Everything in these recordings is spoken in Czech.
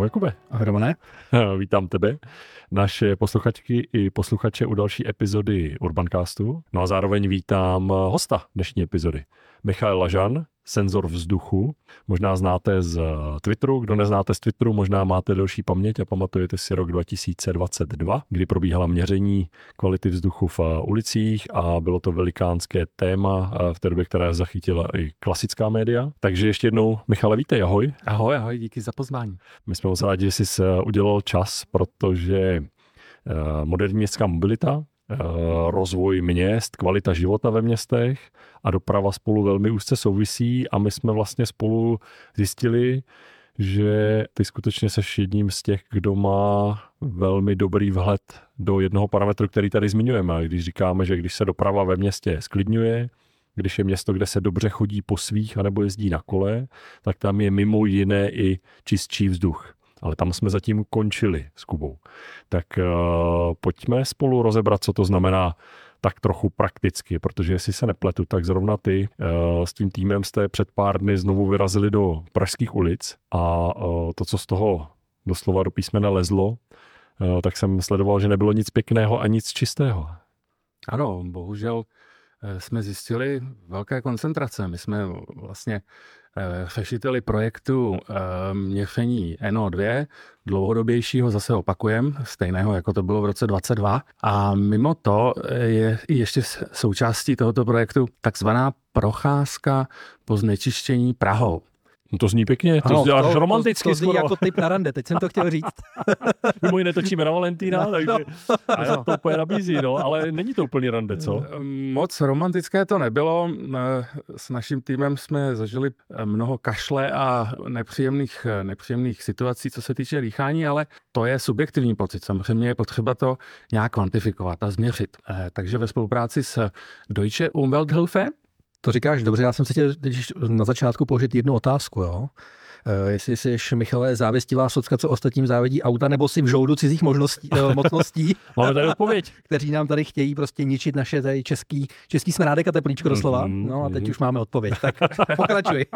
Ahoj Jakube. Ahoj Romane. Vítám tebe, naše posluchačky i posluchače u další epizody Urbancastu. No a zároveň vítám hosta dnešní epizody. Michael Lažan, senzor vzduchu. Možná znáte z Twitteru, kdo neznáte z Twitteru, možná máte delší paměť a pamatujete si rok 2022, kdy probíhala měření kvality vzduchu v ulicích a bylo to velikánské téma v té době, která zachytila i klasická média. Takže ještě jednou, Michale, vítej, ahoj. Ahoj, ahoj, díky za pozvání. My jsme moc rádi, že jsi udělal čas, protože moderní městská mobilita, rozvoj měst, kvalita života ve městech a doprava spolu velmi úzce souvisí a my jsme vlastně spolu zjistili, že ty skutečně seš jedním z těch, kdo má velmi dobrý vhled do jednoho parametru, který tady zmiňujeme. Když říkáme, že když se doprava ve městě sklidňuje, když je město, kde se dobře chodí po svých anebo jezdí na kole, tak tam je mimo jiné i čistší vzduch. Ale tam jsme zatím končili s Kubou. Tak pojďme spolu rozebrat, co to znamená tak trochu prakticky, protože jestli se nepletu, tak zrovna ty s tím týmem jste před pár dny znovu vyrazili do pražských ulic a to, co z toho doslova do písmene lezlo, tak jsem sledoval, že nebylo nic pěkného a nic čistého. Ano, bohužel jsme zjistili velké koncentrace. My jsme vlastně řešiteli projektu měření NO2, dlouhodobějšího zase opakujem, stejného jako to bylo v roce 22. A mimo to je ještě součástí tohoto projektu takzvaná procházka po znečištění Prahou. No to zní pěkně, to zní až romanticky. To zní jako typ na rande, teď jsem to chtěl říct. Mimo jiné točíme na Valentína, no, takže no. To úplně nabízí, no, ale není to úplný rande, co? Moc romantické to nebylo. S naším týmem jsme zažili mnoho kašle a nepříjemných situací, co se týče dýchání, ale to je subjektivní pocit. Samozřejmě je potřeba to nějak kvantifikovat a změřit. Takže ve spolupráci s Deutsche Umwelthilfe. To říkáš dobře, já jsem se chtěl na začátku položit jednu otázku, jo? Jestli jsi, Michale, závistivá socka, co ostatním závidí auta, nebo si v žoudu cizích mocností, máme tady odpověď. Kteří nám tady chtějí prostě ničit naše tady český smrádek a teplíčko doslova. No a teď už máme odpověď, tak pokračuj.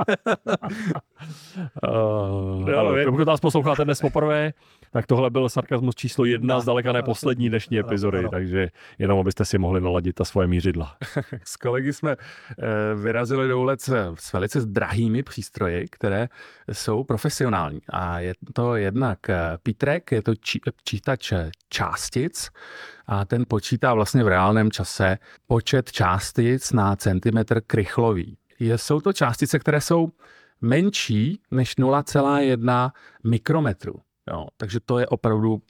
Pokud nás posloucháte dnes poprvé, tak tohle byl sarkazmus číslo 1 zdaleka neposlední dnešní epizody, takže jenom abyste si mohli naladit ta svoje mířidla. S kolegy jsme vyrazili do ulic s velice drahými přístroji, které jsou profesionální. A je to jednak Pítrek, je to čítač částic a ten počítá vlastně v reálném čase počet částic na centimetr krychlový. Jsou to částice, které jsou menší než 0,1 mikrometru. Jo, takže to je opravdu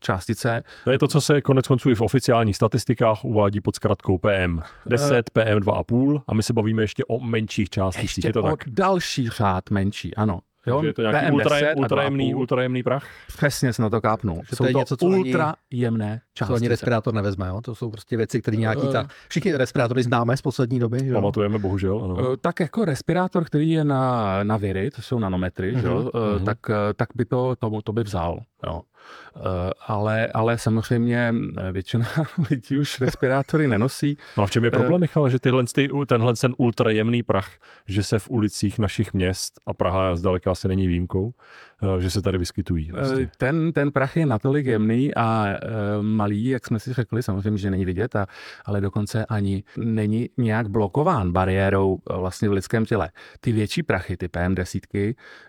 částice. To je to, co se koneckonců i v oficiálních statistikách uvádí pod zkratkou PM 10, PM 2,5 a my se bavíme ještě o menších částicích. Ještě je to tak? Další řád menší, ano. Jo? Je to nějaký PM ultrajemný prach? Přesně se na to kápnu. Jsou to něco, ultrajemné částice. To ani respirátor nevezme, jo? To jsou prostě věci, které nějaký ta... Všichni respirátory známe z poslední doby. Že? Pamatujeme, bohužel. Ano. Tak jako respirátor, který je na viry, to jsou nanometry, tak by to by vzal. Jo. Ale samozřejmě většina lidí už respirátory nenosí. No a v čem je problém, Michale, že tenhle ultrajemný prach, že se v ulicích našich měst, a Praha zdaleka asi není výjimkou, že se tady vyskytují? Vlastně. Ten prach je natolik jemný a malý, jak jsme si řekli, samozřejmě, že není vidět, ale dokonce ani není nějak blokován bariérou vlastně v lidském těle. Ty větší prachy, ty PM10,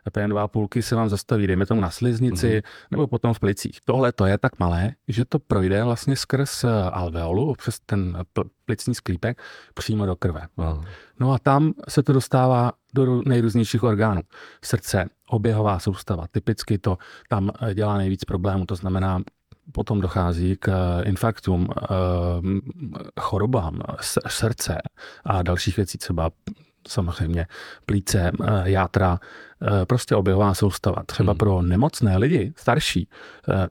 PM2,5 se vám zastaví, dejme tomu na sliznici, nebo potom v plicích. Tohle to je tak malé, že to projde vlastně skrz alveolu, přes ten plicní sklípek přímo do krve. Aha. No a tam se to dostává do nejrůznějších orgánů. Srdce, oběhová soustava, typicky to tam dělá nejvíc problémů, to znamená, potom dochází k infarktům, chorobám srdce a dalších věcí, třeba samozřejmě plíce, játra, prostě oběhová soustava. Třeba pro nemocné lidi, starší,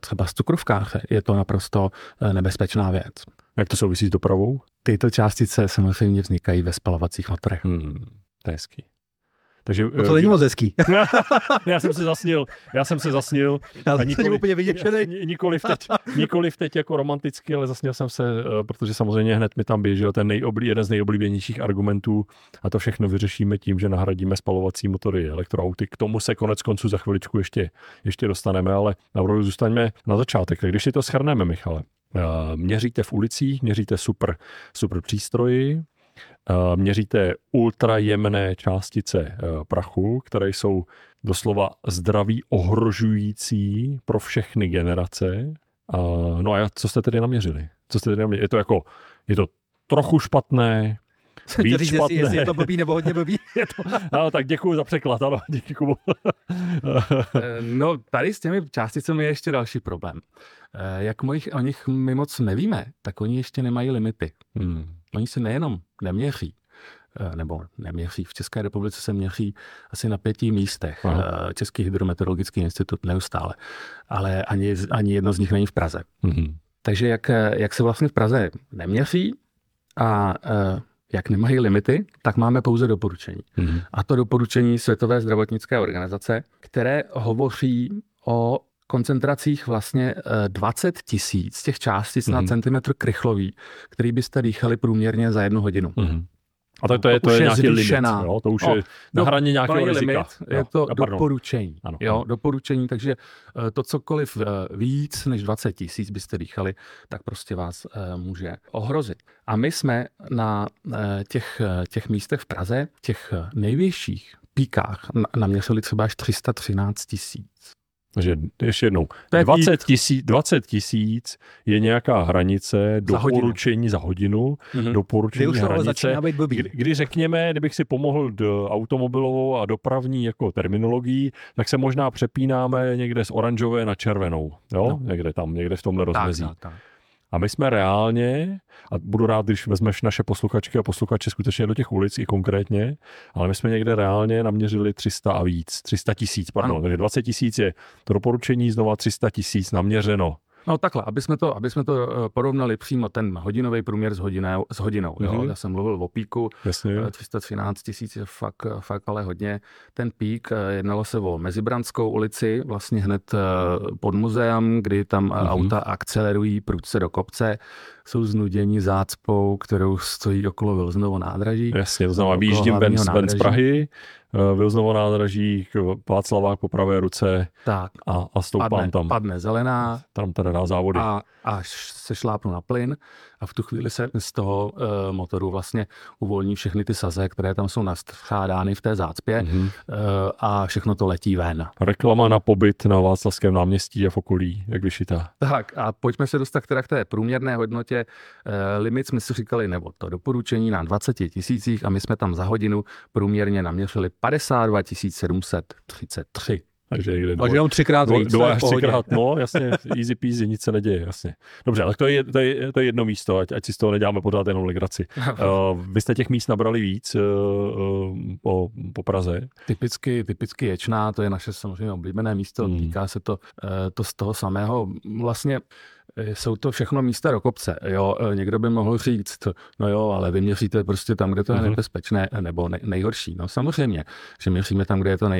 třeba z cukrovkách, je to naprosto nebezpečná věc. Jak to souvisí s dopravou? Tyto částice samozřejmě vznikají ve spalovacích motorech. To je hezký. Takže, no to není moc hezký. Já jsem se zasnil. Já jsem se úplně vyděšený. Nikoliv teď jako romanticky, ale zasnil jsem se, protože samozřejmě hned mi tam běžel ten jeden z nejoblíbenějších argumentů a to všechno vyřešíme tím, že nahradíme spalovací motory elektroauty. K tomu se konec konců za chviličku ještě dostaneme, ale navrhuji zůstaňme na začátek. Tak když si to shrneme, Michale, měříte v ulicích, měříte super přístroji, měříte ultrajemné částice prachu, které jsou doslova zdraví ohrožující pro všechny generace. No a co jste tedy naměřili? Je to jako, trochu špatné, víc špatné. Jestli je to blbý nebo hodně blbý. Ano, tak děkuju za překlad, ano, děkuju. No tady s těmi částicemi je ještě další problém. Jak o nich my moc nevíme, tak oni ještě nemají limity. Oni se nejenom neměří, nebo neměří. V České republice se měří asi na 5 místech. Aha. Český hydrometeorologický institut neustále, ale ani jedno z nich není v Praze. Mhm. Takže jak se vlastně v Praze neměří a jak nemají limity, tak máme pouze doporučení. Mhm. A to doporučení Světové zdravotnické organizace, které hovoří o koncentracích vlastně 20 000 těch částic na centimetr krychlový, který byste dýchali průměrně za 1 hodinu. Mm. A tak to je nějaký zvýšená limit, jo? To už je na hraně nějakého rizika. Je to doporučení. Jo, doporučení, takže to cokoliv víc než 20 000 byste dýchali, tak prostě vás může ohrozit. A my jsme na těch místech v Praze, těch největších píkách, naměřili třeba až 313 000. Takže ještě jednou, 20 000 je nějaká hranice doporučení za hodinu, doporučení hranice, kdy řekněme, kdybych si pomohl do automobilovou a dopravní jako terminologií, tak se možná přepínáme někde z oranžové na červenou, jo? No. Někde v tomhle rozmezí. Tak. A my jsme reálně, a budu rád, když vezmeš naše posluchačky a posluchače skutečně do těch ulic i konkrétně, ale my jsme někde reálně naměřili 300 000, takže 20 000 je to doporučení, znova 300 000 naměřeno. No takhle, aby jsme to porovnali přímo ten hodinový průměr s hodinou. Jo? Já jsem mluvil o píku, 313 000 je fakt ale hodně. Ten pík, jednalo se o Mezibrandskou ulici, vlastně hned pod muzeem, kdy tam auta akcelerují prudce do kopce, jsou znuděni zácpou, kterou stojí okolo Vilznovo nádraží. Jasně, to znamená, výjíždím ven z Prahy, Vilznovo nádraží, Václavák po pravé ruce tak, a stoupám tam. Padne zelená. Tam teda dá závody. Až se šlápnu na plyn a v tu chvíli se z toho motoru vlastně uvolní všechny ty saze, které tam jsou nastřádány v té zácpě a všechno to letí ven. Reklama na pobyt na Václavském náměstí a v okolí, jak vyšitá. Tak a pojďme se dostat teda k té průměrné hodnotě. Limit jsme si říkali, nebo to doporučení na 20 000 a my jsme tam za hodinu průměrně naměřili 52 733. Takže jenom 3x víc. 2 až 3x, no, jasně, easy peasy, nic se neděje, jasně. Dobře, tak to je jedno místo, ať si z toho neděláme pořád jenom legraci. Vy jste těch míst nabrali víc po Praze? Typicky Ječná, to je naše samozřejmě oblíbené místo, týká se to z toho samého, vlastně jsou to všechno místa do kopce. Jo, někdo by mohl říct, no jo, ale vy měříte prostě tam, kde to je nebezpečné nebo nejhorší. No samozřejmě, že měříme tam, kde je to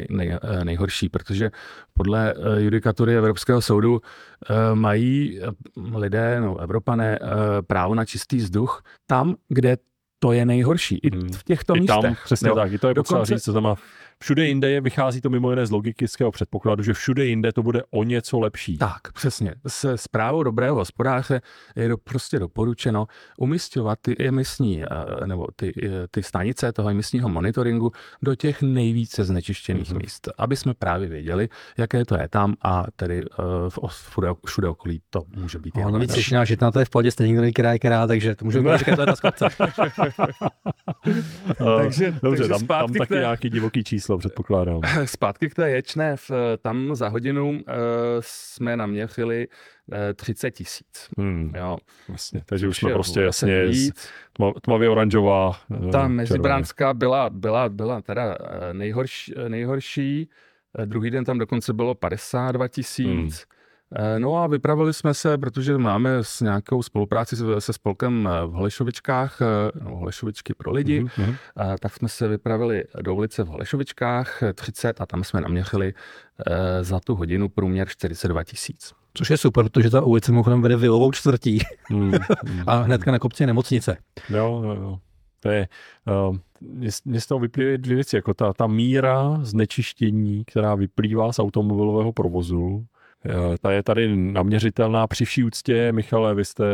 nejhorší, protože podle judikatury Evropského soudu mají lidé, no Evropané, právo na čistý vzduch tam, kde to je nejhorší. I v těchto místech. Tam, přesně no, tak. I to je potřeba říct, co tam má. Všude jinde vychází to mimo jiné z logického předpokladu, že všude jinde to bude o něco lepší. Tak, přesně. Se zprávou dobrého hospodáře je prostě doporučeno umisťovat ty emisní, nebo ty stanice toho emisního monitoringu do těch nejvíce znečištěných míst, aby jsme právě věděli, jaké to je tam a tedy všude okolí to může být. Ono víc slyšná, že to je v podě stejně někdo krá, takže to můžeme říkat, to je na skladce. Takže tam taky nějaký divoký číslo. Předpokládám. Zpátky k té Ječné, tam za hodinu jsme naměřili 30 000. Jo. Vlastně, takže už jsme prostě jasně tmavě oranžová. Ta Mezibránská byla teda nejhorší. Druhý den tam dokonce bylo 52 000. No a vypravili jsme se, protože máme s nějakou spolupráci se spolkem v Holešovičkách, no Holešovičky pro lidi, tak jsme se vypravili do ulice v Holešovičkách 30 a tam jsme naměřili za tu hodinu průměr 42 000. Což je super, protože ta ulice mimochodem vede Vilovou čtvrtí a hnedka na kopci je nemocnice. Jo. To je, mě z toho vyplývají dvě věci, jako ta míra znečištění, která vyplývá z automobilového provozu, ta je tady naměřitelná. Při vší úctě, Michale, vy jste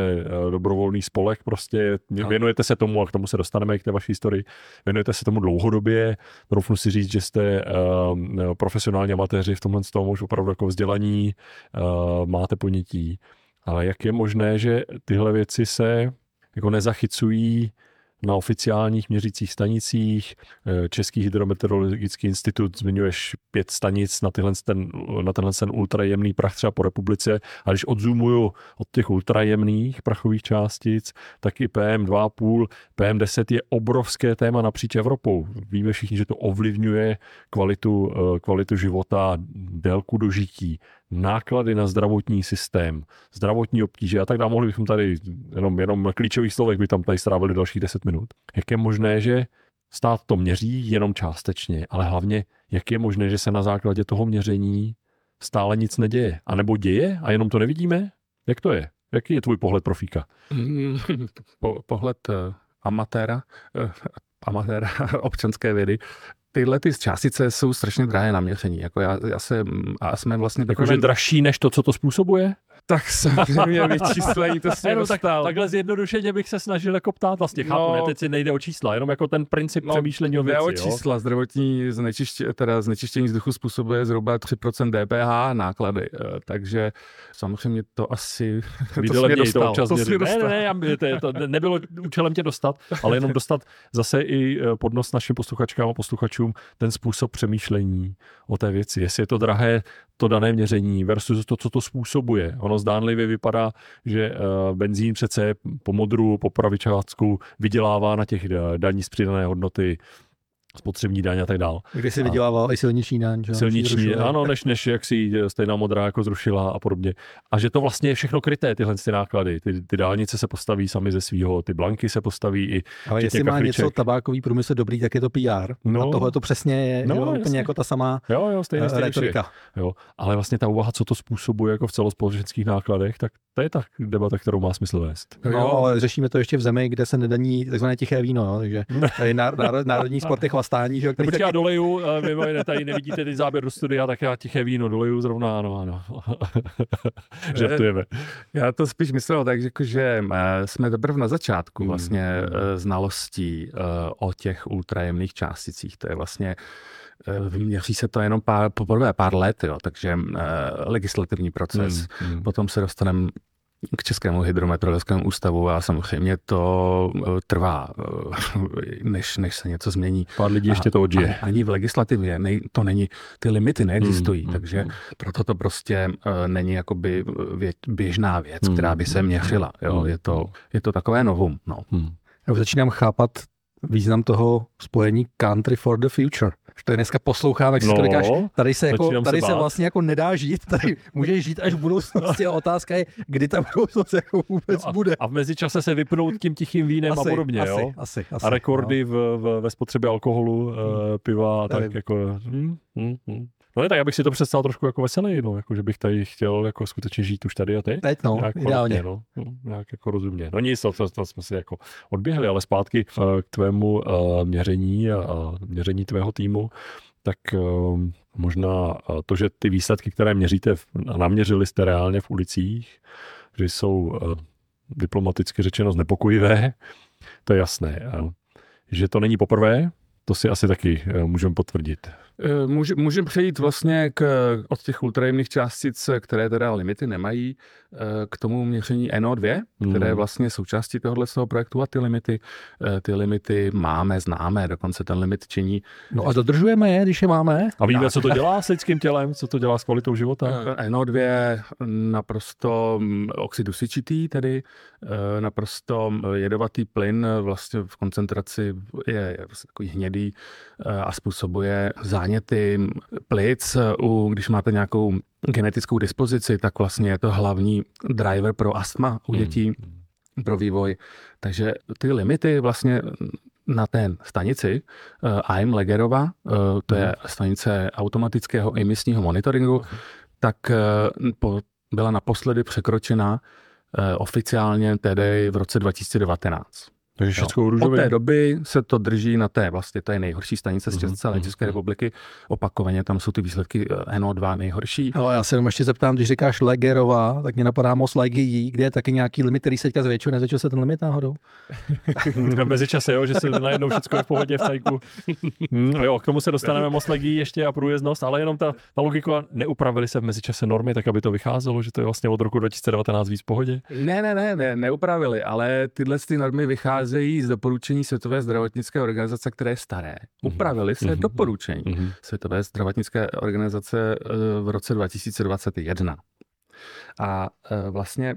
dobrovolný spolek, prostě věnujete se tomu, a k tomu se dostaneme, k té vaší historii, věnujete se tomu dlouhodobě, troufnu si říct, že jste profesionální amatéři v tomhle z toho už opravdu jako vzdělaní, máte ponětí, ale jak je možné, že tyhle věci se jako nezachycují na oficiálních měřících stanicích? Český hydrometeorologický institut, zmiňuješ 5 stanic na tenhle ten ultrajemný prach třeba po republice, a když odzoomuju od těch ultrajemných prachových částic, tak i PM2,5, PM10 je obrovské téma napříč Evropou. Víme všichni, že to ovlivňuje kvalitu života, délku dožití, náklady na zdravotní systém, zdravotní obtíže a tak dále. Mohli bychom tady jenom klíčových slovech by tam tady strávili dalších 10 minut. Jak je možné, že stát to měří jenom částečně, ale hlavně, jak je možné, že se na základě toho měření stále nic neděje? A nebo děje a jenom to nevidíme? Jak to je? Jaký je tvůj pohled, profíka? Pohled amatéra občanské vědy. Tyhle ty částice jsou strašně drahé na měření. Jako jsme vlastně takovým... Jakože dražší než to, co to způsobuje? Tak samozřejmě vyčíslení to se dostal. Takhle zjednodušeně bych se snažil jako ptát vlastně. Chápu, ne, teď si nejde o čísla, jenom jako ten princip přemýšlení o věci. O čísla, jo? Zdravotní znečištění vzduchu způsobuje zhruba 3% DPH náklady. Takže samozřejmě to asi... To nebylo účelem tě dostat, ale jenom dostat zase i podnos našim posluchačkám a posluchačům ten způsob přemýšlení o té věci. Jestli je to drahé, to dané měření versus to, co to způsobuje. Ono zdánlivě vypadá, že benzín přece po modru, po pravičácku vydělává na těch daní z přidané hodnoty, spotřební daň a tak dál. Když si vydělával i silniční daň. Silniční, ano, než jak si stejná modrá jako zrušila a podobně. A že to vlastně je všechno kryté, tyhle ty náklady. Ty dálnice se postaví sami ze svýho, ty blanky se postaví i... Ale jestli má něco tabákový průmysl dobrý, tak je to PR. A tohle to přesně je úplně jako ta samá retorika. Jo. Ale vlastně ta úvaha, co to způsobuje jako v celospolečenských nákladech, tak to je ta debata, kterou má smysl vést. Ale řešíme to ještě v zemi, kde se nedaní takzvané tiché víno, takže národní sporty stání, že? Počkej, já doleju, tady nevidíte teď záběr do studia, tak já tiché víno doleju zrovna, ano. Žertujeme. Já to spíš myslel tak, že jsme teprve na začátku vlastně znalostí o těch ultrajemných částicích. To je vlastně, měří se to jenom pár let, jo, takže legislativní proces. Potom se dostaneme k Českému hydrometeorologickému ústavu a samozřejmě to trvá, než se něco změní. Pár lidí ještě to odžije. Ani v legislativě to není, ty limity neexistují, takže proto to prostě není jakoby běžná věc, která by se měřila. Jo? Je to takové novum. No. Já už začínám chápat význam toho spojení Country for the Future. Že to dneska poslouchám, jak si to říkáš, tady se vlastně jako nedá žít, tady můžeš žít až v budoucnosti a otázka je, kdy ta budoucnost jako vůbec bude. A v mezičase se vypnout tím tichým vínem a podobně, jo? Asi, a rekordy ve spotřebě alkoholu, piva a tak jako... No tak já bych si to představil trošku jako veselý, jako že bych tady chtěl jako skutečně žít už tady a teď. Teď ideálně. Nějak jako rozumně. No nic, to jsme si jako odběhli, ale zpátky k tvému měření a měření tvého týmu, tak možná to, že ty výsledky, které měříte a naměřili jste reálně v ulicích, že jsou diplomaticky řečeno znepokojivé, to je jasné. Že to není poprvé, to si asi taky můžeme potvrdit. Můžeme přejít vlastně od těch ultrajemných částic, které teda limity nemají, k tomu měření NO2, které je vlastně součástí tohoto projektu a ty limity máme, známe, dokonce ten limit činí. No a dodržujeme je, když je máme. A víme, co to dělá s lidským tělem, co to dělá s kvalitou života. NO2 naprosto oxid dusičitý, tedy naprosto jedovatý plyn, vlastně v koncentraci je takový hnědý a způsobuje záněty plic, když máte nějakou genetickou dispozici, tak vlastně je to hlavní driver pro astma u dětí, pro vývoj. Takže ty limity vlastně na té stanici AIM Legerova, to je stanice automatického emisního monitoringu, tak byla naposledy překročena oficiálně tedy v roce 2019. Takže všechno růžové. Od té doby se to drží na té vlastně, to je nejhorší stanice z celé České republiky. Opakovaně tam jsou ty výsledky NO2 nejhorší. Ale já se jenom ještě zeptám, když říkáš Legerová, tak mě napadá most Legií, kde je taky nějaký limit, který se teďka zvětšuje, nezvětšil se ten limit náhodou? V mezičase, jo, že se najednou všechno je v pohodě v tajku. Jo, k tomu se dostaneme, most Legií ještě a průjezdnost, ale jenom ta logika, neupravili se v mezičase normy, tak aby to vycházelo, že to je vlastně od roku 2019 víc v pohodě. Ne, neupravili, ale tyhle ty normy vychází z doporučení Světové zdravotnické organizace, které je staré. Upravili se doporučení Světové zdravotnické organizace v roce 2021. A vlastně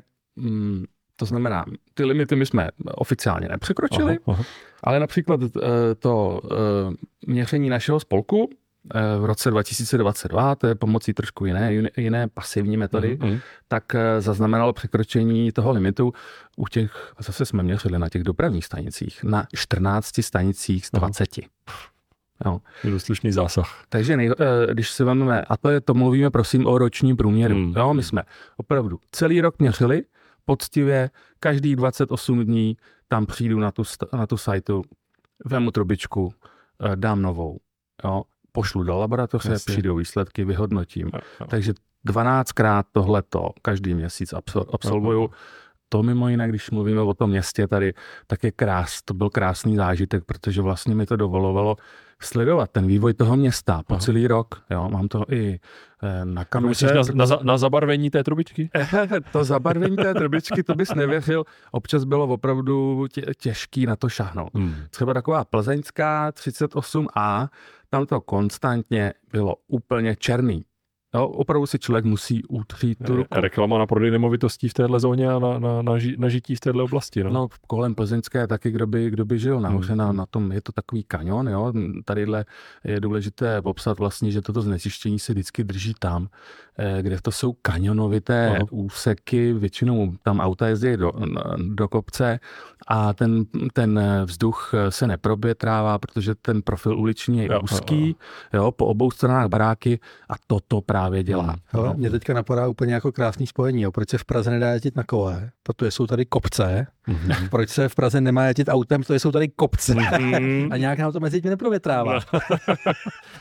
to znamená, ty limity my jsme oficiálně nepřekročili, ale například to měření našeho spolku v roce 2022, to je pomocí trošku jiné pasivní metody, tak zaznamenalo překročení toho limitu u těch, zase jsme měřili na těch dopravních stanicích, na 14 stanicích z 20. Jo. Je to slušný zásah. Takže když se vezmeme, a to mluvíme prosím o roční průměru, jo, my jsme opravdu celý rok měřili poctivě, každý 28 dní tam přijdu na tu sajtu, vemu trubičku, dám novou, jo. Pošlu do laboratoře, přijdou výsledky, vyhodnotím. Takže 12krát tohleto každý měsíc absolvuju. To mimo jinak, když mluvíme o tom městě tady, tak je to byl krásný zážitek, protože vlastně mi to dovolovalo sledovat ten vývoj toho města po celý rok. Jo, mám to i na kameře. Na zabarvení té trubičky? To zabarvení té trubičky, to bys nevěřil. Občas bylo opravdu těžký na to šahnout. Třeba taková plzeňská 38A, tam to konstantně bylo úplně černý. No, opravdu si člověk musí utřít tu ruku. Reklama na prodej nemovitostí v téhle zóně a na žití v téhle oblasti. No, kolem plzeňské taky, kdo by žil nahoře, na tom je to takový kanion. Jo? Tadyhle je důležité popsat vlastně, že toto znečištění se vždycky drží tam, kde to jsou kanionovité úseky, většinou tam auta jezdí do kopce a ten vzduch se neprobětrává, protože ten profil uliční je úzký, jo, po obou stranách baráky a toto právě dělá. Hele, mě teďka napadá úplně jako krásný spojení. Jo. Proč se v Praze nedá jezdit na kole? Protože jsou tady kopce. Proč se v Praze nemá jezdit autem? Protože jsou tady kopce. A nějak nám to mezi tím neprovětrává.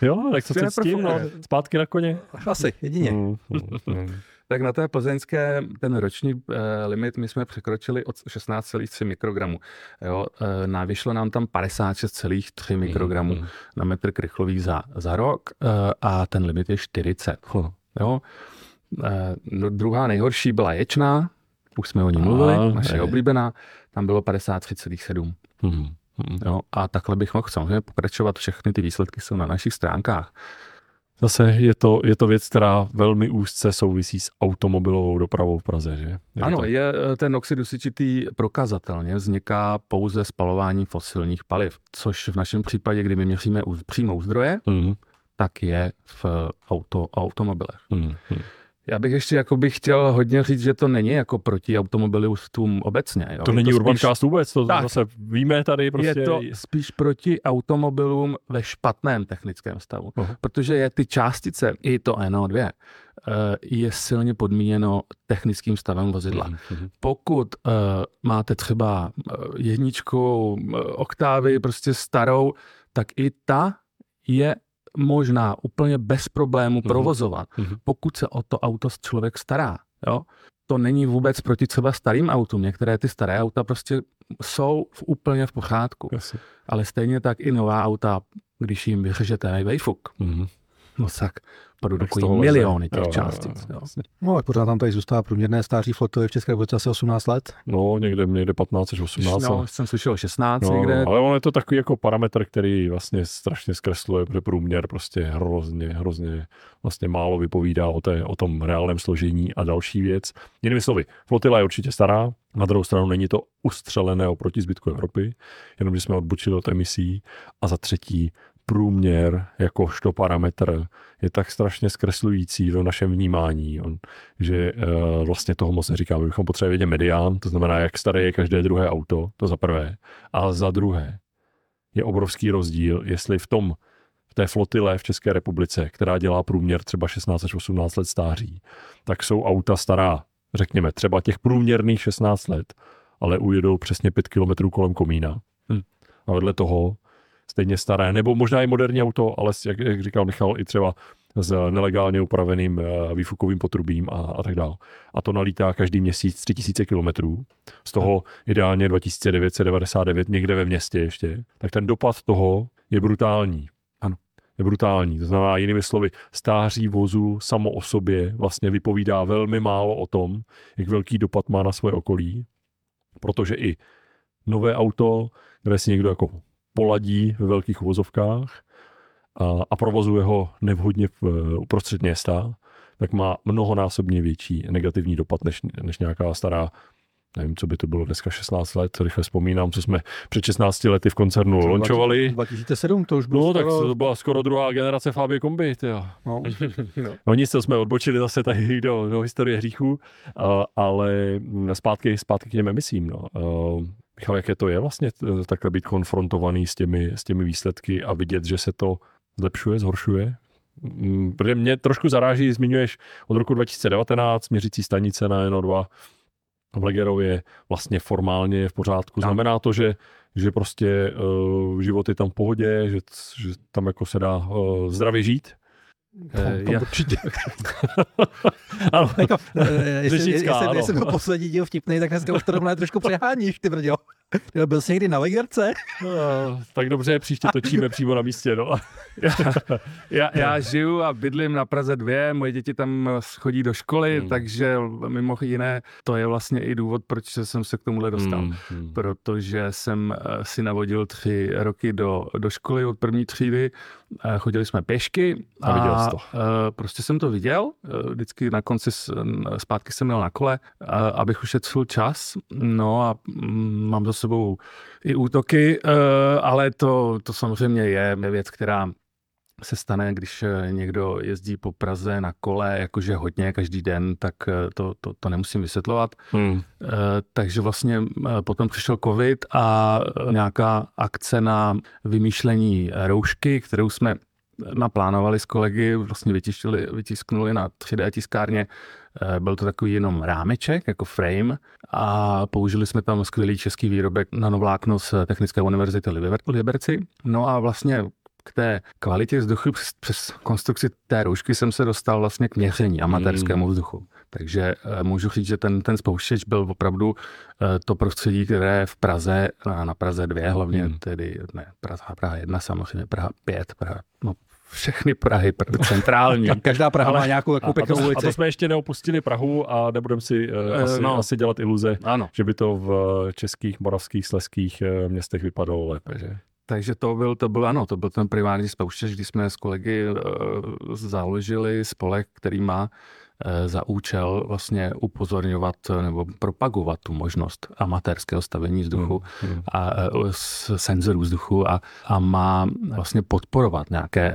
Jo, tak co se s tím? No, zpátky na koně? Asi, jedině. Tak na té plzeňské ten roční limit my jsme překročili od 16,3 mikrogramů. Jo, vyšlo nám tam 56,3 mikrogramů na metr krychlový za rok a ten limit je 40. Jo. Druhá nejhorší byla Ječná, už jsme o ní mluvili, naše oblíbená, tam bylo 53,7. Jo, a takhle bych mohl samozřejmě pokračovat, všechny ty výsledky jsou na našich stránkách. Zase je to věc, která velmi úzce souvisí s automobilovou dopravou v Praze, že? Ten oxid dusičitý prokazatelně vzniká pouze spalováním fosilních paliv, což v našem případě, kdy my měříme přímo u zdroje, tak je v automobilech. Já bych ještě chtěl hodně říct, že to není jako proti automobilistům obecně. Jo? To není Urbancast vůbec, to zase víme tady. Prostě. Je to spíš proti automobilům ve špatném technickém stavu, protože ty částice, i to NO2, je silně podmíněno technickým stavem vozidla. Pokud máte třeba jedničku oktávy, prostě starou, tak i ta je možná úplně bez problému provozovat, pokud se o to auto člověk stará. Jo? To není vůbec proti třeba starým autům. Některé ty staré auta prostě jsou úplně v pořádku. Yes. Ale stejně tak i nová auta, když jim vyřežete vejfuk, no tak produkují miliony těch částic. No ale pořád tam tady zůstává průměrné stáří flotily v České republice asi 18 let. No někde 15 až 18. No, jsem slyšel 16 někde. Ale on je to takový jako parametr, který vlastně strašně zkresluje, protože průměr prostě hrozně vlastně málo vypovídá o tom reálném složení a další věc. Jinými slovy, flotila je určitě stará, na druhou stranu není to ustřelené oproti zbytku Evropy, jenom že jsme odbočili od emisí a za třetí průměr jakožto parametr je tak strašně zkreslující do našem vnímání, že vlastně toho moc neříkáme. Bychom potřebovali vědět medián, to znamená, jak staré je každé druhé auto, to za prvé. A za druhé je obrovský rozdíl, jestli v té flotile v České republice, která dělá průměr třeba 16 až 18 let stáří, tak jsou auta stará, řekněme, třeba těch průměrných 16 let, ale ujedou přesně 5 kilometrů kolem komína. A vedle toho stejně staré, nebo možná i moderní auto, ale jak říkal Michal, i třeba s nelegálně upraveným výfukovým potrubím a tak dále. A to nalítá každý měsíc 3000 kilometrů, z toho ideálně 2999 někde ve městě ještě, tak ten dopad toho je brutální. Ano. Je brutální, to znamená jinými slovy, stáří vozu samo o sobě vlastně vypovídá velmi málo o tom, jak velký dopad má na svoje okolí, protože i nové auto, kde si někdo jako poladí ve velkých uvozovkách a provozuje ho nevhodně uprostřed města, tak má mnohonásobně větší negativní dopad než nějaká stará, nevím, co by to bylo dneska 16 let, rychle vzpomínám, co jsme před 16 lety v koncernu launchovali. 2007 to už bylo. No, tak to byla skoro druhá generace Fabie Kombi. No. No nic, to jsme odbočili zase tady do historie hříchů, ale zpátky k těm emisím. Michal, jaké to je vlastně takhle být konfrontovaný s těmi výsledky a vidět, že se to zlepšuje, zhoršuje? Protože mě trošku zaráží, zmiňuješ od roku 2019 měřící stanice na NO2 v Legerově vlastně formálně v pořádku. Znamená to, že prostě život je tam v pohodě, že tam jako se dá zdravě žít? To určitě. Ano, jako, jestli byl poslední díl vtipnej, tak dneska už to rovná trošku přeháníš, ty brďo. Byl jsi někdy na Legerce? No, tak dobře, příště točíme přímo na místě. No. Já žiju a bydlím na Praze 2, moje děti tam chodí do školy, takže mimo jiné to je vlastně i důvod, proč jsem se k tomuhle dostal. Protože jsem si navodil 3 roky do školy od 1. třídy, chodili jsme pěšky a prostě jsem to viděl, vždycky na konci zpátky jsem měl na kole, abych ušetřil čas, no a mám za sebou i útoky, ale to samozřejmě je věc, která se stane, když někdo jezdí po Praze na kole, jakože hodně každý den, tak to nemusím vysvětlovat. Takže vlastně potom přišel covid a nějaká akce na vymýšlení roušky, kterou jsme naplánovali s kolegy, vlastně vytisknuli na 3D tiskárně. Byl to takový jenom rámeček, jako frame, a použili jsme tam skvělý český výrobek nanovlákno z Technické univerzity Liberci. No a vlastně k té kvalitě vzduchu přes konstrukci té roušky jsem se dostal vlastně k měření amatérskému vzduchu. Takže můžu říct, že ten spouštěč byl opravdu to prostředí, které v Praze, na Praze 2 hlavně, tedy ne, Praha 1 samozřejmě, Praha 5, Praha, no, všechny Prahy, centrální. Každá Praha má nějakou takovou pěknou ulici. A to jsme ještě neopustili Prahu a nebudeme si asi dělat iluze, že by to v českých, moravských, slezských městech vypadalo lépe, že? Takže to byl ten primární spouštěč, kdy jsme s kolegy založili spolek, který má za účel vlastně upozorňovat nebo propagovat tu možnost amatérského stavení vzduchu a senzorů vzduchu a má vlastně podporovat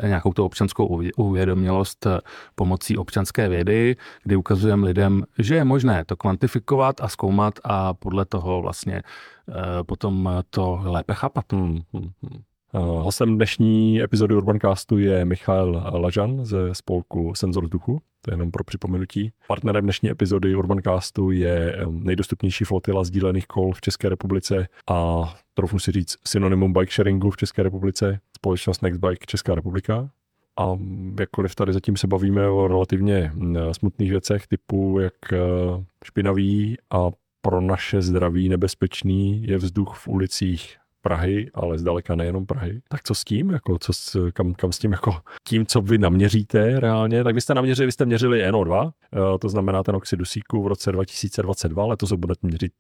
nějakou tu občanskou uvědomělost pomocí občanské vědy, kdy ukazujeme lidem, že je možné to kvantifikovat a zkoumat a podle toho vlastně potom to lépe chápat. Hostem dnešní epizody Urbancastu je Michael Lažan ze spolku Senzor vzduchu, to je jenom pro připomenutí. Partnerem dnešní epizody Urbancastu je nejdostupnější flotila sdílených kol v České republice a troufnu si říct synonymum bike sharingu v České republice, společnost Nextbike Česká republika. A jakkoliv tady zatím se bavíme o relativně smutných věcech typu jak špinavý a pro naše zdraví nebezpečný je vzduch v ulicích Prahy, ale zdaleka nejenom Prahy. Tak co s tím? Jako, kam s tím? Jako, tím, co vy naměříte reálně? Tak vy jste měřili NO2, to znamená ten oxid dusíku v roce 2022, letos ho budete měřit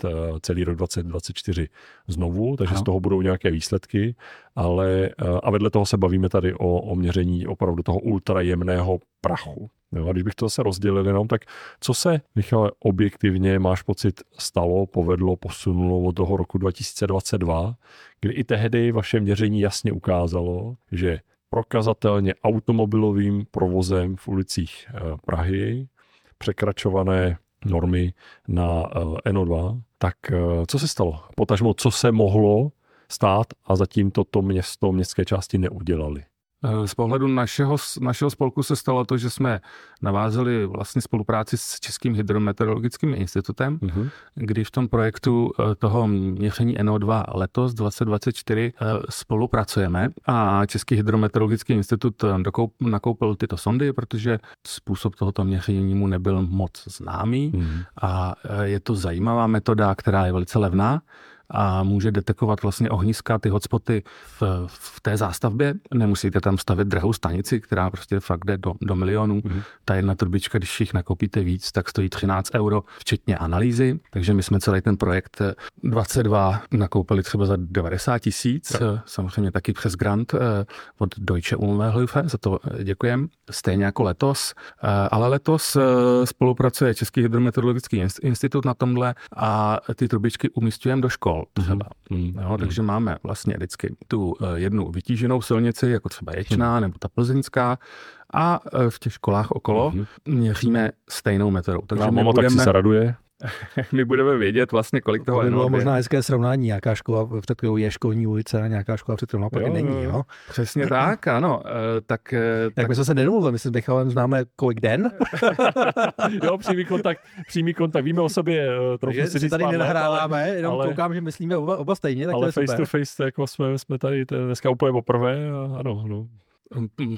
celý rok 2024 znovu, takže z toho budou nějaké výsledky, ale a vedle toho se bavíme tady o měření opravdu toho ultrajemného prachu. A když bych to zase rozdělil jenom, tak co se, Michale, objektivně máš pocit stalo, povedlo, posunulo od toho roku 2022, kdy i tehdy vaše měření jasně ukázalo, že prokazatelně automobilovým provozem v ulicích Prahy překračované normy na NO2, tak co se stalo? Potažmo, co se mohlo stát a zatím toto město, městské části neudělali? Z pohledu našeho spolku se stalo to, že jsme navázali vlastně spolupráci s Českým hydrometeorologickým institutem, kdy v tom projektu toho měření NO2 letos 2024 spolupracujeme a Český hydrometeorologický institut nakoupil tyto sondy, protože způsob tohoto měření mu nebyl moc známý a je to zajímavá metoda, která je velice levná a může detekovat vlastně ohniska, ty hotspoty v té zástavbě. Nemusíte tam stavět drahou stanici, která prostě fakt jde do milionů. Ta jedna trubička, když jich nakoupíte víc, tak stojí 13 €, včetně analýzy. Takže my jsme celý ten projekt 22 nakoupili třeba za 90 000, samozřejmě taky přes grant od Deutsche Umwelthilfe, za to děkujem. Stejně jako letos, ale letos spolupracuje Český hydrometeorologický institut na tomhle a ty trubičky umístujeme do škol. Třeba. Jo, takže máme vlastně vždycky tu jednu vytíženou silnici, jako třeba Ječná nebo ta plzeňská, a v těch školách okolo měříme stejnou metodou. Takže mama tak si se raduje. My budeme vědět vlastně, kolik toho bylo možná hezké srovnání. Nějaká škola, před kterou je školní ulice, a nějaká škola, před kterou naopak není. Jo? Přesně tak, ano. Tak my jsme se nedomluvili, my se s Michalem známe kolik den. Jo, přímý kontakt. Víme o sobě trochu si říct. Tady nenahráváme, jenom ale, koukám, že myslíme oba stejně. Tak ale to je face to face, jako jsme tady dneska úplně poprvé. Ano.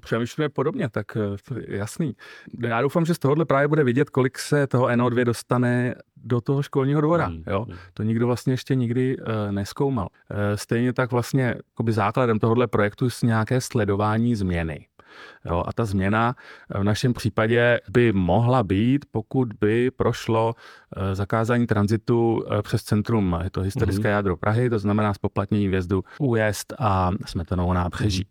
Přemýšlíme podobně, tak jasný. Já doufám, že z tohohle právě bude vidět, kolik se toho NO2 dostane do toho školního dvora. Jo? To nikdo vlastně ještě nikdy neskoumal. Stejně tak vlastně základem tohohle projektu je nějaké sledování změny. Jo, a ta změna v našem případě by mohla být, pokud by prošlo zakázání tranzitu přes centrum, je to historické jádro Prahy, to znamená zpoplatnění vjezdu Újezd a Smetanovou nábřeží.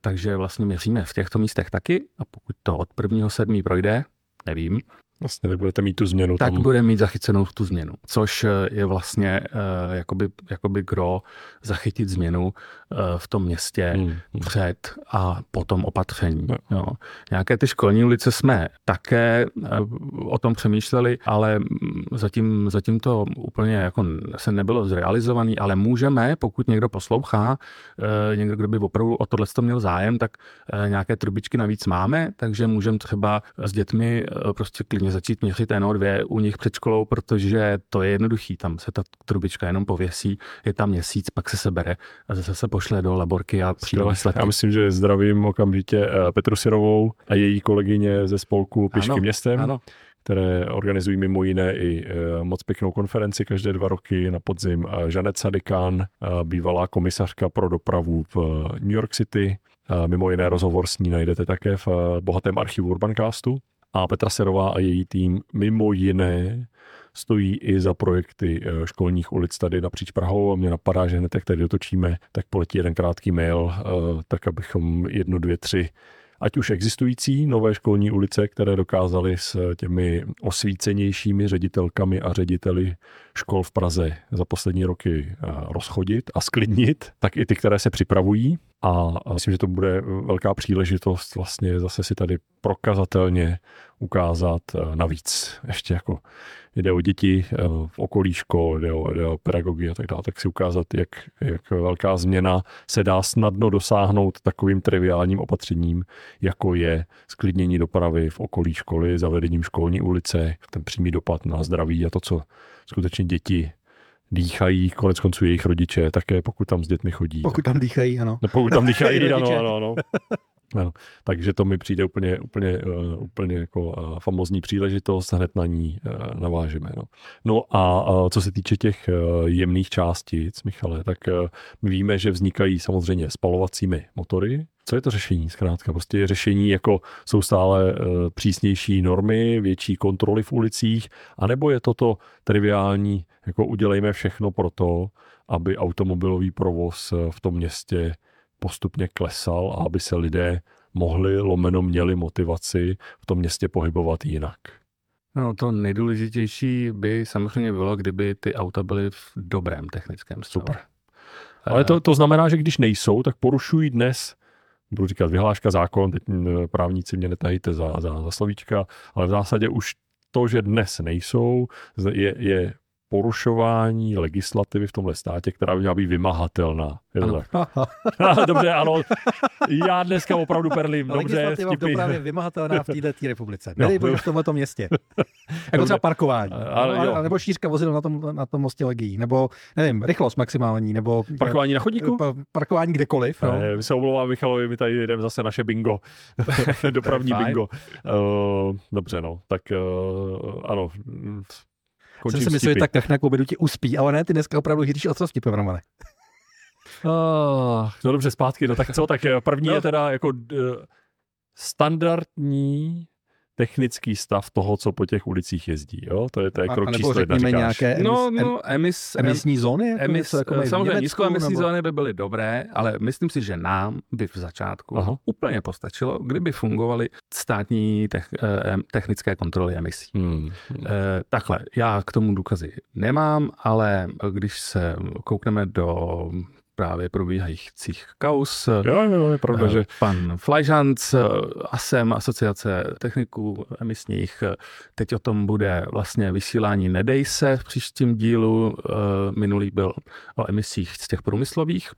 Takže vlastně měříme v těchto místech taky a pokud to od 1.7. projde, nevím. Vlastně tak budete mít tu změnu. Tak bude mít zachycenou tu změnu, což je vlastně jakoby gro zachytit změnu v tom městě před a potom opatření. Jo. Nějaké ty školní ulice jsme také o tom přemýšleli, ale zatím to úplně jako se nebylo zrealizovaný, ale můžeme, pokud někdo poslouchá, někdo, kdo by opravdu o tohleto měl zájem, tak nějaké trubičky navíc máme, takže můžeme třeba s dětmi prostě klidně začít měřit NO2 u nich před školou, protože to je jednoduchý, tam se ta trubička jenom pověsí, je tam měsíc, pak se sebere a zase se pošle do laborky a přijde výsledky. Já myslím, že zdravím okamžitě Petru Syrovou a její kolegyně ze spolku Pěšky městem, které organizují mimo jiné i moc pěknou konferenci každé 2 roky na podzim. Janette Sadik-Khan, bývalá komisařka pro dopravu v New York City. Mimo jiné rozhovor s ní najdete také v bohatém archivu Urbancastu. A Petra Syrová a její tým mimo jiné stojí i za projekty školních ulic tady napříč Prahou a mě napadá, že hned jak tady dotočíme, tak poletí jeden krátký mail, tak abychom 1, 2, 3, ať už existující nové školní ulice, které dokázaly s těmi osvícenějšími ředitelkami a řediteli škol v Praze za poslední roky rozchodit a sklidnit, tak i ty, které se připravují. A myslím, že to bude velká příležitost vlastně zase si tady prokazatelně ukázat navíc. Ještě jako jde o děti v okolí škol, jde o pedagogy a tak dále, tak si ukázat, jak velká změna se dá snadno dosáhnout takovým triviálním opatřením, jako je sklidnění dopravy v okolí školy, zavedením školní ulice, ten přímý dopad na zdraví a to, co skutečně děti dýchají, konec konců jejich rodiče také, pokud tam s dětmi chodí. Pokud tam dýchají, ano. Ano. Takže to mi přijde úplně jako famózní příležitost, hned na ní navážeme. No a co se týče těch jemných částic, Michale, tak víme, že vznikají samozřejmě spalovacími motory. Co je to řešení zkrátka? Prostě řešení jako jsou stále přísnější normy, větší kontroly v ulicích, anebo je toto triviální, jako udělejme všechno pro to, aby automobilový provoz v tom městě postupně klesal a aby se lidé mohli, měli motivaci v tom městě pohybovat jinak. No, to nejdůležitější by samozřejmě bylo, kdyby ty auta byly v dobrém technickém stavu. Super. Ale to znamená, že když nejsou, tak porušují dnes budu říkat vyhláška, zákon, teď právníci mě netahejte za slovíčka, ale v zásadě už to, že dnes nejsou, je porušování legislativy v tomhle státě, která by měla být vymahatelná. Je to tak? Dobře, ano. Já dneska opravdu perlím. Dobře, legislativa v dopravě vymahatelná v této republice. Nedej bož v tomto městě. Jako třeba parkování. Ale nebo šířka vozidel na tom mostě Legií. Nebo, nevím, rychlost maximální. Nebo parkování na chodníku? Parkování kdekoliv. No. My se omlouvám Michalovi, my tady jdeme zase naše bingo. Dopravní bingo. Dobře, no. Tak ano. Jsem si myslel, že ta krachna k obědu ti uspí, ale ne, ty dneska opravdu řídíš o co vtipem, Romane. No dobře, zpátky, no tak co, tak první je teda jako standardní technický stav toho, co po těch ulicích jezdí, jo? To je krok číslo 1, říkáš. Nějaké emisní zóny? Jako samozřejmě nízkoemisní zóny by byly dobré, ale myslím si, že nám by v začátku úplně postačilo, kdyby fungovaly státní technické kontroly emisí. Takhle, já k tomu důkazy nemám, ale když se koukneme do právě probíhajících kaus. Jo, je pravda, že pan Flajžanc, ASEM, Asociace techniků emisních, teď o tom bude vlastně vysílání Nedej se v příštím dílu. Minulý byl o emisích z těch průmyslových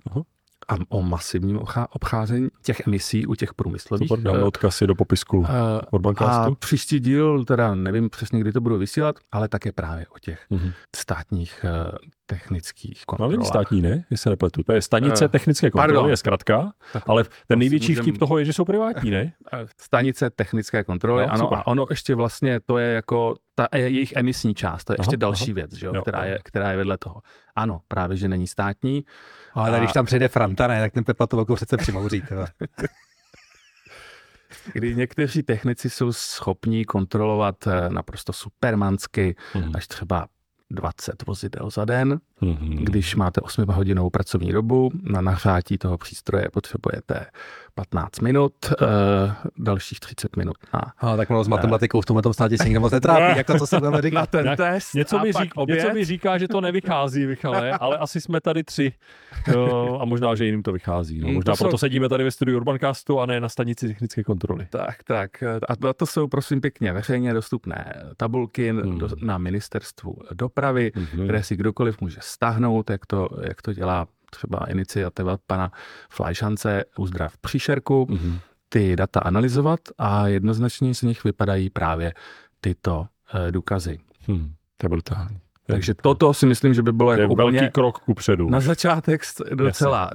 a o masivním obcházení těch emisí u těch průmyslových. Super, dáme odkazy do popisku Urbancastu. A příští díl, teda nevím přesně, kdy to budu vysílat, ale také právě o těch státních technických kontrolách. No, státní, ne? Jestli se nepletu. To je stanice technické kontroly, je zkratka, ale ten největší vtip toho je, že jsou privátní, ne? Stanice technické kontroly, no, ano. Super. A ono ještě vlastně, to je jako ta jejich emisní část, to je ještě další věc, že jo, která je vedle toho. Ano, právě, že není státní. Ale když tam přijde Franta, ne, tak ten Pepa to velkou přece přimouří. Kdy někteří technici jsou schopní kontrolovat naprosto supermansky, až třeba 20 vozidel za den. Když máte 8hodinovou pracovní dobu, na nahřátí toho přístroje potřebujete 15 minut, dalších 30 minut. Tak mnoho s matematikou v tomto státě se nikdo moc netrápí, jako co se tam říká. Ten test něco mi říká, že to nevychází, Michale, ale asi jsme tady tři. A možná, že jiným to vychází. No. Možná proto sedíme tady ve studiu Urbancastu a ne na stanici technické kontroly. Tak. A to jsou, prosím pěkně, veřejně dostupné tabulky na ministerstvu dopravy, které si kdokoliv může stáhnout, jak to dělá třeba iniciativa pana Flajšance Uzdrav příšerku, ty data analyzovat a jednoznačně z nich vypadají právě tyto důkazy. To je brutální. Takže toto si myslím, že by bylo jako velký krok kupředu. Na začátek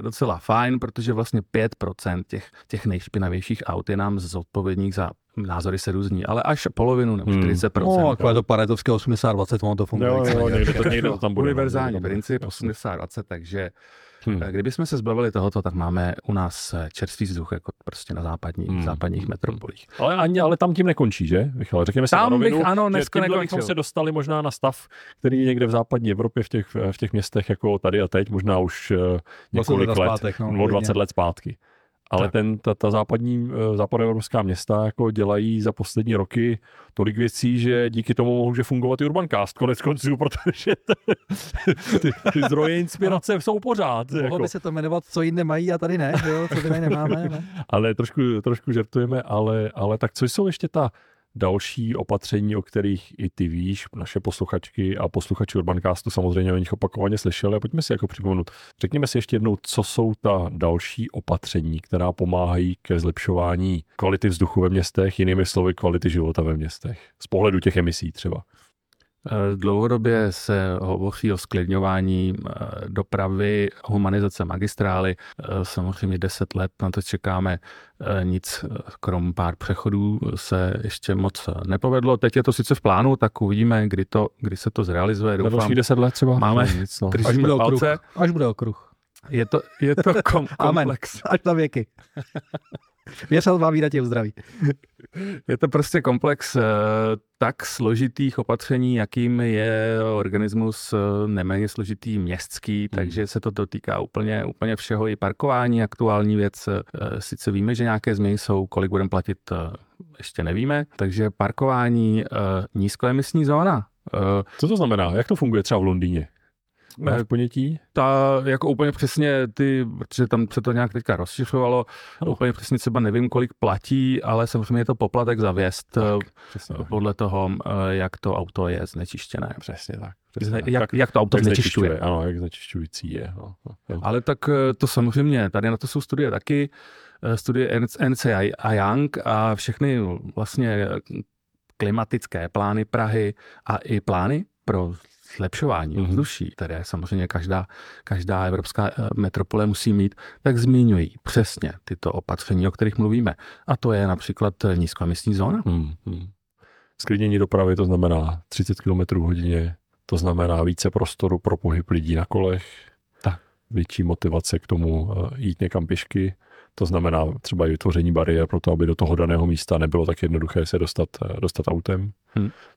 docela fajn, protože vlastně 5% těch nejšpinavějších aut je nám zodpovědných za názory se různí, ale až polovinu nebo 40%. No, takové to paretovského 80-20, ono to funguje. Někde to tam bude. Univerzální princip 80-20, takže kdybychom se zbavili tohoto, tak máme u nás čerstvý vzduch jako prostě na západních metropolích. Ale tam tím nekončí, že, Michale? Řekněme se na rovinu, že tímhle bychom se dostali možná na stav, který někde v západní Evropě v těch městech jako tady a teď, možná už několik let, zpátek, 20 let zpátky. Ale ta západoevropská města jako dělají za poslední roky tolik věcí, že díky tomu může fungovat i Urbancast konec konců, protože ty zdroje inspirace jsou pořád. Mohlo by se to jmenovat, co jinde mají a tady ne, jo? Co tady nemáme. Ne? Ale trošku žertujeme, ale tak co jsou ještě ta další opatření, o kterých i ty víš, naše posluchačky a posluchači Urbancastu samozřejmě o nich opakovaně slyšeli. A pojďme si jako připomenout. Řekněme si ještě jednou, co jsou ta další opatření, která pomáhají ke zlepšování kvality vzduchu ve městech, jinými slovy kvality života ve městech. Z pohledu těch emisí třeba. Dlouhodobě se hovoří o zklidňování dopravy, humanizace magistrály. Samozřejmě 10 let na to čekáme. Nic krom pár přechodů se ještě moc nepovedlo. Teď je to sice v plánu, tak uvidíme, kdy se to zrealizuje. Doufám, na další 10 let třeba? Máme nic. No. Až bude okruh. Je to komplex. Až na věky. Věřil vám, výdat je v zdraví. Je to prostě komplex tak složitých opatření, jakým je organismus neméně složitý městský, takže se to dotýká úplně všeho, i parkování, aktuální věc. Sice víme, že nějaké změny jsou, kolik budeme platit, ještě nevíme. Takže parkování, nízkoemisní zóna. Co to znamená? Jak to funguje třeba v Londýně? v ponětí? Ta jako úplně přesně ty, protože tam se to nějak teďka rozšiřovalo, úplně přesně třeba nevím, kolik platí, ale samozřejmě je to poplatek za vjezd podle toho, jak to auto je znečištěné. Přesně tak. Jak to auto znečišťuje. Ano, jak znečišťující je. No. Ale tak to samozřejmě, tady na to jsou studie taky, studie NC a Young a všechny vlastně klimatické plány Prahy a i plány pro zlepšování ovzduší, které samozřejmě každá evropská metropole musí mít, tak zmiňují přesně tyto opatření, o kterých mluvíme. A to je například nízkoemisní zóna. Sklidnění dopravy, to znamená 30 km/h, to znamená více prostoru pro pohyb lidí na kolech, tak. Větší motivace k tomu jít někam pěšky, to znamená třeba i vytvoření bariér pro to, aby do toho daného místa nebylo tak jednoduché se dostat autem.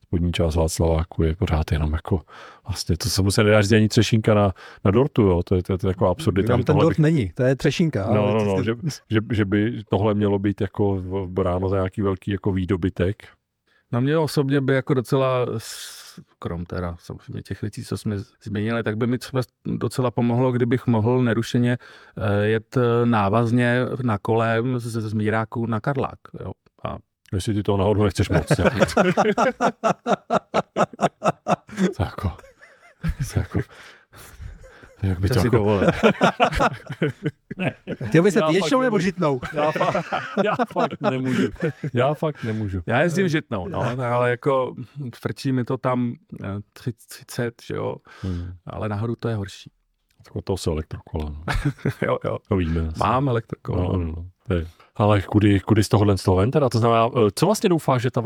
Spodní část Václaváku je pořád jenom jako vlastně, to se musí nedá říct ani třešínka na dortu, jo. To je jako absurdita. Tam ten dort není, to je třešínka. No, že by tohle mělo být jako bráno za nějaký velký jako výdobytek. Na mě osobně by jako docela, krom teda samozřejmě těch věcí, co jsme změnili, tak by mi třeba docela pomohlo, kdybych mohl nerušeně jet návazně na kolem z Míráku na Karlák. Jo. A jestli ty toho náhodou nechceš moc. Tako. Jak by to si dovolil. Chtěl by se ještou nebo žitnou? Já fakt nemůžu. Já jezdím žitnou, no, ale jako frčí mi to tam 30, že jo, ale nahoru to je horší. Tak od toho jsou elektrokola. No. jo. To víme. Mám elektrokola. No. Ale kudy z tohohle sloven teda? To znamená, co vlastně doufáš, že ta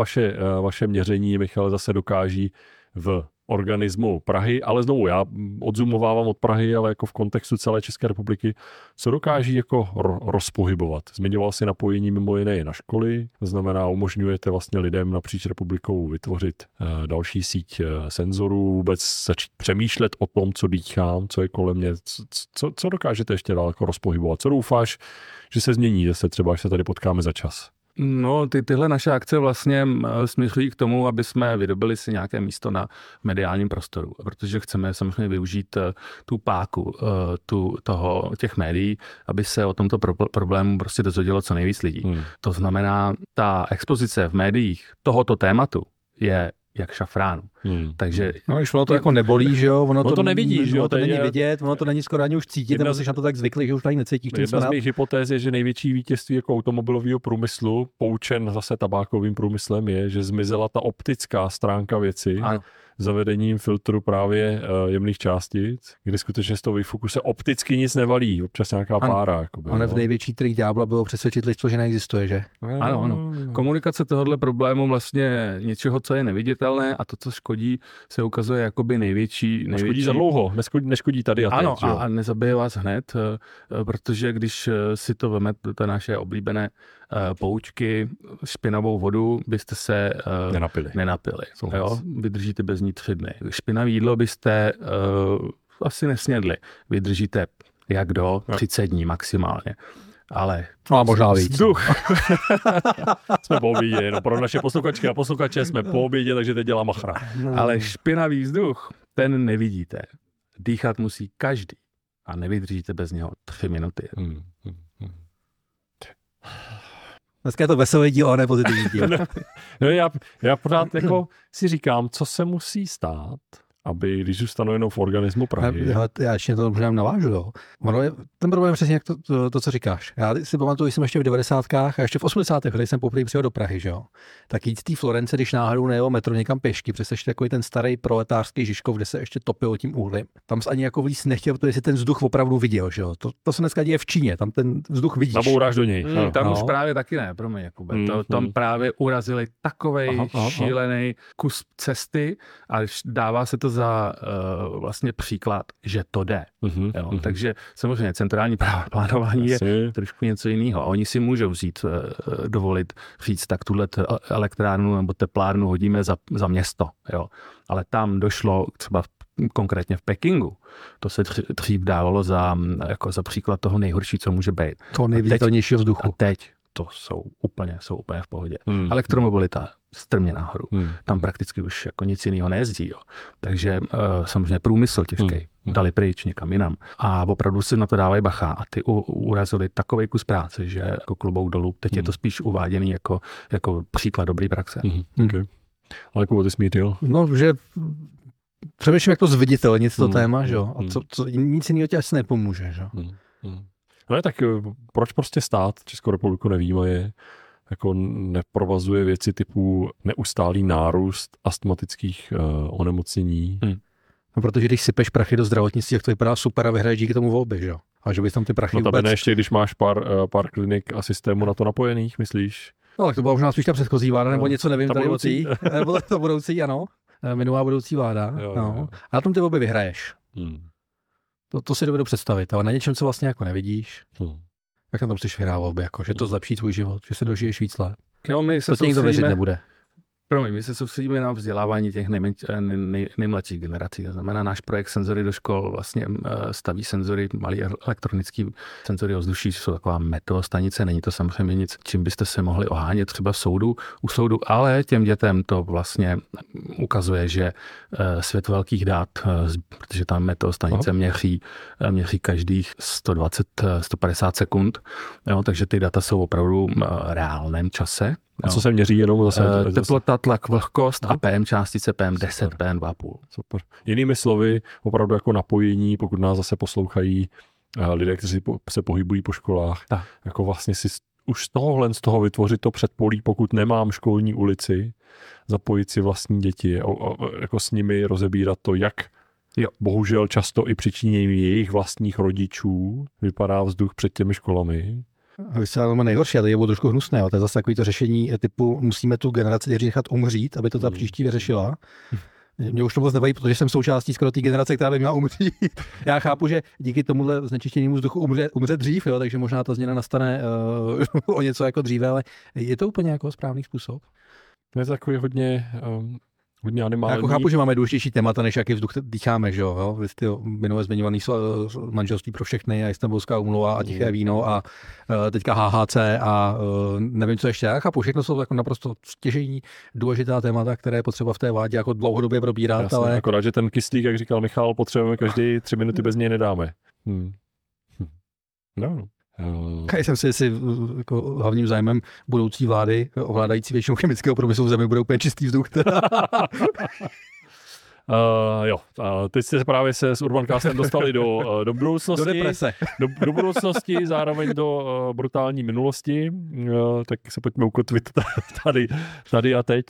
vaše měření, Michale, zase dokáží v organismu Prahy, ale znovu já odzumovávám od Prahy, ale jako v kontextu celé České republiky, co dokáží jako rozpohybovat. Zmiňoval si napojení mimo jiné na školy, to znamená umožňujete vlastně lidem napříč republikou vytvořit další síť senzorů, vůbec začít přemýšlet o tom, co dýchám, co je kolem mě, co dokážete ještě dál jako rozpohybovat, co doufáš, že se změní zase třeba, až se tady potkáme za čas. No, tyhle naše akce vlastně směřují k tomu, aby jsme vydobili si nějaké místo na mediálním prostoru, protože chceme samozřejmě využít tu páku těch médií, aby se o tomto problému prostě dozvědělo co nejvíc lidí. To znamená, ta expozice v médiích tohoto tématu je jak šafránu. Takže no, když ono to jako nebolí, že jo, ono to nevidí, že jo, to není vidět, ono to není skoro ani už cítit, nebo jsi na to tak zvyklý, že už tady necítíš. Jedna z mých hypotéz je, že největší vítězství jako automobilového průmyslu, poučen zase tabákovým průmyslem, je, že zmizela ta optická stránka věci. Ano. Zavedením filtru právě jemných částic, kde skutečně z toho výfuku se opticky nic nevalí, občas nějaká pára. Jakoby, ono v největší trik ďábla bylo přesvědčit lidstvo, že neexistuje, že? Ano. Komunikace tohohle problému vlastně něčeho, co je neviditelné a to, co škodí, se ukazuje jakoby největší... Škodí za dlouho, neškodí tady a teď. Ano, a nezabije vás hned, protože když si to veme, to naše oblíbené poučky, špinavou vodu, byste se nenapili. Jo? Vydržíte bez ní 3 dny. Špinavé jídlo byste asi nesnědli. Vydržíte jak do 30 dní maximálně. Ale... No a možná víc. Jsme po obědě, no pro naše posluchačky a posluchače jsme po obědě, takže teď dělá machra. Ale špinavý vzduch, ten nevidíte. Dýchat musí každý. A nevydržíte bez něho 3 minuty. Dneska je to veselý díl, ale ne pozitivní díl. No, já pořád jako si říkám, co se musí stát, aby když zůstanu jenom v organismu Prahy. Já ještě to možná navážu. Jo. Ten problém přesně jak to, co říkáš. Já si pamatuju, jsem ještě v 90. a ještě v 80. když jsem poprvé přijel do Prahy, že jo. Tak jít z té Florence, když náhodou nejel metro někam pěšky, přesně takový ten starý proletářský Žižkov, kde se ještě topil tím uhlím. Tam jsi ani jako vlíz nechtěl, protože si ten vzduch opravdu viděl, že jo. To se dneska děje v Číně, tam ten vzduch vidíš. Nabouráš do něj. Tam už právě taky ne, pro mě, Jakube. Tam právě urazili takovej šílený kus cesty a dává se to za vlastně příklad, že to jde. Takže samozřejmě centrální plánování je trošku něco jiného. Oni si můžou vzít, dovolit říct, tak tuhle elektrárnu nebo teplárnu hodíme za město. Jo. Ale tam došlo třeba konkrétně v Pekingu. To se dřív dávalo za příklad toho nejhorší, co může být. To nejviditelnějšího vzduchu. A teď to jsou úplně v pohodě. Elektromobilita strmě nahoru. Tam prakticky už jako nic jiného nejezdí. Jo. Takže samozřejmě průmysl těžkej. Dali pryč někam jinam. A opravdu si na to dávají bacha. A ty urazili takovej kus práce, že jako klobouk dolů. Teď je to spíš uváděný jako příklad dobrý praxe. Okay. Like what is meat, jo? No, že přemýšlím, jak to zviditelnit to téma, že jo? A co nic jiného tě asi nepomůže, že jo? No tak proč prostě stát Českou republiku nevýjímaje, jako neprovazuje věci typu neustálý nárůst astmatických onemocnění? No protože když sypeš prachy do zdravotnictví, jak to vypadá super a vyhraješ díky tomu volby, že jo? A že bys tam ty prachy vůbec... ještě, když máš pár klinik a systému na to napojených, myslíš? No tak to byla možná spíš ta předchozí vláda, nebo něco nevím, ta budoucí. Nebo to budoucí, ano. Minulá budoucí vláda. Jo, no. Jo. A na tom ty volby vyhraješ. To si dovedu představit, ale na něčem, co vlastně jako nevidíš. Jak na tom chceš vyhrát volby, jako, že to zlepší tvůj život, že se dožiješ víc let. No, to tě nikdo věřit nebude. My se soustředíme na vzdělávání těch nejmladších generací. To znamená, náš projekt Senzory do škol vlastně staví senzory, malý elektronický senzory ovzduší, jsou taková meteo stanice, není to samozřejmě nic, čím byste se mohli ohánět třeba u soudu, ale těm dětem to vlastně ukazuje, že svět velkých dat, protože ta meteo stanice měří každých 120-150 sekund, jo, takže ty data jsou opravdu v reálném čase. A co se měří jenom zase? Teplota, tlak, vlhkost a PM částice PM10, PM2,5. Super. Jinými slovy, opravdu jako napojení, pokud nás zase poslouchají lidé, kteří se pohybují po školách, jako vlastně si už z toho vytvořit to předpolí, pokud nemám školní ulici, zapojit si vlastní děti a jako s nimi rozebírat to, jak bohužel často i přičinění jejich vlastních rodičů vypadá vzduch před těmi školami. Vy se ale nejhorší, ale je bylo trošku hnusné, ale to je zase takový to řešení typu musíme tu generaci děří nechat umřít, aby to ta příští vyřešila. Mě už to moc nebaví, protože jsem součástí skoro té generace, která by měla umřít. Já chápu, že díky tomuhle znečištěnému vzduchu umře dřív, jo, takže možná ta změna nastane o něco jako dříve, ale je to úplně jako správný způsob. To je takový hodně animální. Jako chápu, že máme důležitější témata, než jaký vzduch dýcháme, že jo? Vy jste minulé zmiňovaný manželství pro všechny a Istanbulská úmluva a tiché víno a teďka HHC a nevím, co ještě. Já chápu, všechno jsou jako naprosto stěžejní důležitá témata, které je potřeba v té vládě jako dlouhodobě probírat. Jasně, ale... akorát, že ten kyslík, jak říkal Michal, potřebujeme každý 3 minuty, bez něj nedáme. No. Jsem si, jestli jako hlavním zájmem budoucí vlády, ovládající většinou chemického průmyslu v zemi, bude úplně čistý vzduch. Teď jste právě se s Urbancastem dostali do budoucnosti. Do deprese. Do budoucnosti, zároveň do brutální minulosti. Tak se pojďme ukotvit tady a teď.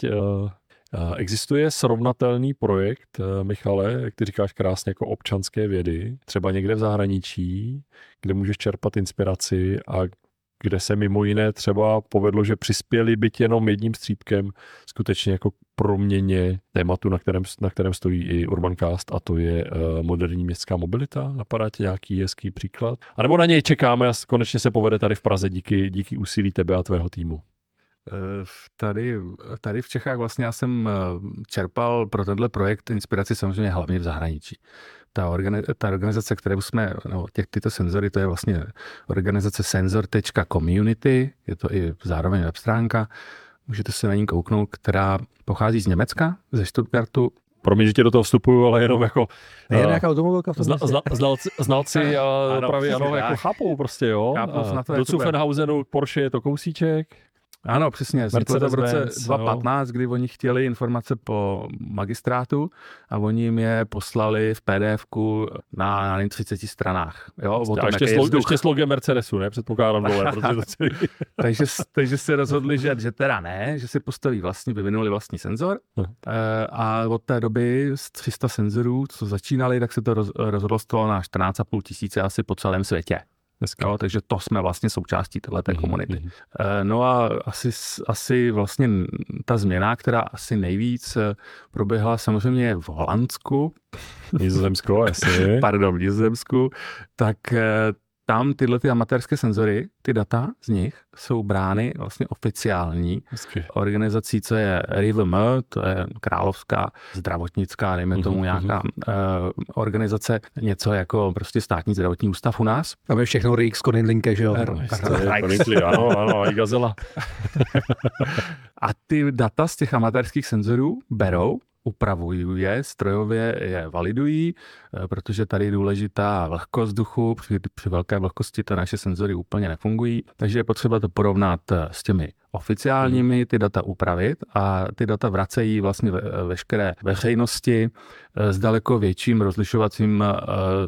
Existuje srovnatelný projekt, Michale, jak ty říkáš krásně, jako občanské vědy, třeba někde v zahraničí, kde můžeš čerpat inspiraci a kde se mimo jiné třeba povedlo, že přispěli byť jenom jedním střípkem skutečně jako proměně tématu, na kterém stojí i Urbancast, a to je moderní městská mobilita. Napadá tě nějaký hezký příklad? A nebo na něj čekáme a konečně se povede tady v Praze díky úsilí tebe a tvého týmu? Tady v Čechách vlastně já jsem čerpal pro tenhle projekt inspiraci samozřejmě hlavně v zahraničí. Ta organizace, kterou jsme, no, tyto senzory, to je vlastně organizace sensor.community, je to i zároveň web stránka, můžete se na ní kouknout, která pochází z Německa, ze Stuttgartu. Promiň, že tě do toho vstupuju, ale jenom jako... Nejen nějaká automobilka v tom městě. Znalci a opravy, ano, jako chápou prostě, jo. Do Zuffenhausenu Porsche je to kousíček. Ano, přesně. Vzniklo to v roce 2015, kdy oni chtěli informace po magistrátu a oni jim je poslali v PDF-ku na 30 stranách. Jo, o tom, ještě s logem Mercedesu, ne? Předpokládám dole. takže se rozhodli, že teda ne, že si postaví vlastně, vyvinuli vlastní senzor a od té doby z 300 senzorů, co začínali, tak se to rozrostlo na 14,5 tisíce asi po celém světě. Jo, takže to jsme vlastně součástí téhleté komunity. No a asi vlastně ta změna, která asi nejvíc proběhla samozřejmě v Holandsku. Nizozemsku, asi. Pardon, Nizozemsku. Tak tam tyhle ty amatérské senzory, ty data z nich jsou brány vlastně oficiální organizací, co je RIVM, to je královská zdravotnická, dejme tomu nějaká organizace, něco jako prostě státní zdravotní ústav u nás. Tam je všechno RIX, Konitlinke, že jo? Ano, i gazela. A ty data z těch amatérských senzorů berou, upravují je, strojově je validují, protože tady je důležitá vlhkost vzduchu, při velké vlhkosti to naše senzory úplně nefungují, takže je potřeba to porovnat s těmi oficiálními, ty data upravit a ty data vracejí vlastně veškeré veřejnosti s daleko větším rozlišovacím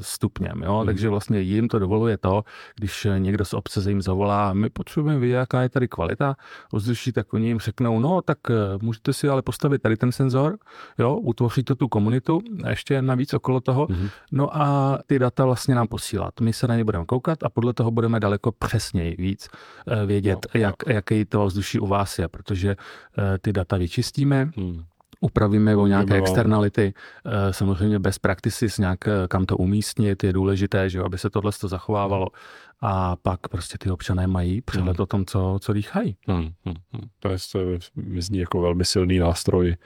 stupněm. Jo? Takže vlastně jim to dovoluje to, když někdo z obce se jim zavolá, my potřebujeme vidět, jaká je tady kvalita ovzduší, tak oni jim řeknou, no tak můžete si ale postavit tady ten senzor, jo? Utvoří to tu komunitu, ještě navíc okolo toho, no a ty data vlastně nám posílat. My se na ně budeme koukat a podle toho budeme daleko přesněji víc vědět, jaký to vzduší u vás je, protože ty data vyčistíme, upravíme o nějaké externality, samozřejmě bez practices, nějak kam to umístnit, je důležité, že aby se tohle zachovávalo a pak prostě ty občané mají přehled o tom, co dýchají. To je, mi zní jako velmi silný nástroj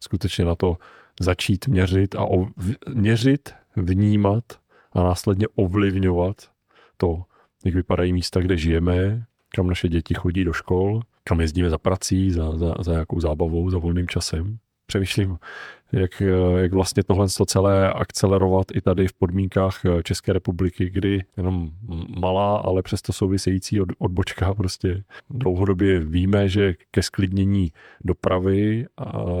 skutečně na to začít měřit a měřit, vnímat a následně ovlivňovat to, jak vypadají místa, kde žijeme, kam naše děti chodí do škol, kam jezdíme za prací, za nějakou zábavou, za volným časem. Přemýšlím, jak vlastně tohle celé akcelerovat i tady v podmínkách České republiky, kdy jenom malá, ale přesto související odbočka prostě. Dlouhodobě víme, že ke zklidnění dopravy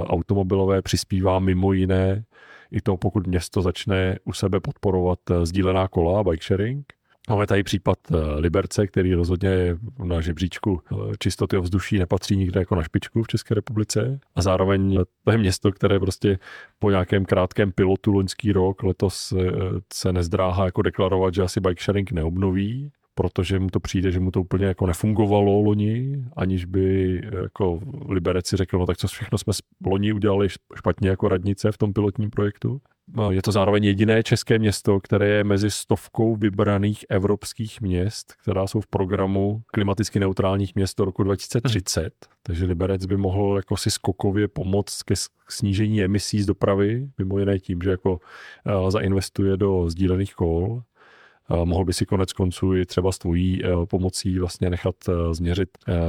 automobilové přispívá mimo jiné i to, pokud město začne u sebe podporovat sdílená kola, bike sharing. Máme tady případ Liberce, který rozhodně na žebříčku čistoty ovzduší nepatří nikde jako na špičku v České republice. A zároveň to je město, které prostě po nějakém krátkém pilotu loňský rok letos se nezdráhá jako deklarovat, že asi bike sharing neobnoví, protože mu to přijde, že mu to úplně jako nefungovalo loni, aniž by jako Liberec si řekl, no tak co všechno jsme loni udělali špatně jako radnice v tom pilotním projektu. Je to zároveň jediné české město, které je mezi 100 vybraných evropských měst, která jsou v programu klimaticky neutrálních měst do roku 2030. Takže Liberec by mohl jako si skokově pomoct ke snížení emisí z dopravy, mimo jiné tím, že jako zainvestuje do sdílených kol. Mohl by si konec konců i třeba s tvojí pomocí vlastně nechat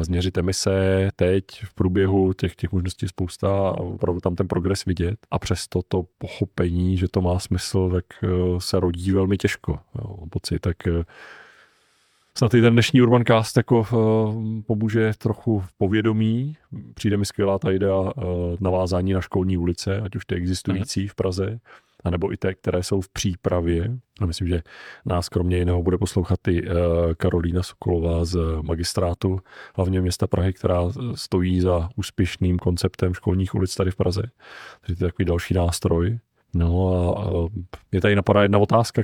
změřit emise teď v průběhu těch možností spousta a opravdu tam ten progres vidět. A přesto to pochopení, že to má smysl, tak se rodí velmi těžko. Pocit, tak snad i ten dnešní Urbancast jako pomůže trochu v povědomí. Přijde mi skvělá ta idea navázání na školní ulice, ať už ty existující v Praze, anebo i té, které jsou v přípravě. A myslím, že nás kromě jiného bude poslouchat i Karolína Sokolová z magistrátu hlavně města Prahy, která stojí za úspěšným konceptem školních ulic tady v Praze. Takže to je takový další nástroj. No a mě tady napadá jedna otázka,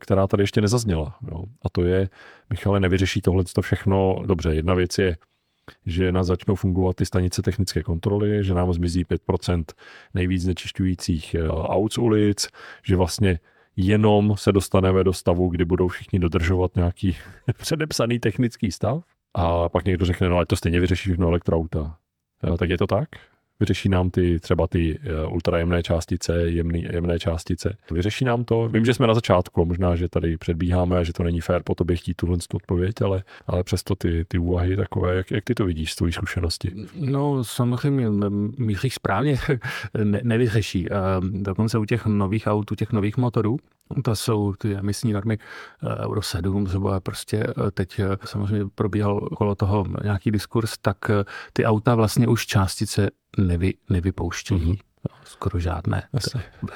která tady ještě nezazněla. Jo. A to je, Michale, nevyřeší tohle to všechno dobře. Jedna věc je, že nás začnou fungovat ty stanice technické kontroly, že nám zmizí 5% nejvíc znečišťujících aut z ulic, že vlastně jenom se dostaneme do stavu, kdy budou všichni dodržovat nějaký předepsaný technický stav. A pak někdo řekne, no ale to stejně vyřeší všechno elektroauta. Tak je to tak? Vyřeší nám třeba ty ultrajemné částice, jemné částice. Vyřeší nám to? Vím, že jsme na začátku, možná, že tady předbíháme a že to není fér po tobě chtít tuhle odpověď, ale přesto ty úvahy takové, jak ty to vidíš z tvojí zkušenosti? No samozřejmě, myslíš správně, nevyřeší. Dokonce u těch nových aut, u těch nových motorů, to jsou ty emisní normy Euro 7, zhruba prostě teď samozřejmě probíhal okolo toho nějaký diskurs, tak ty auta vlastně už částice nevypouštějí. Skoro žádné.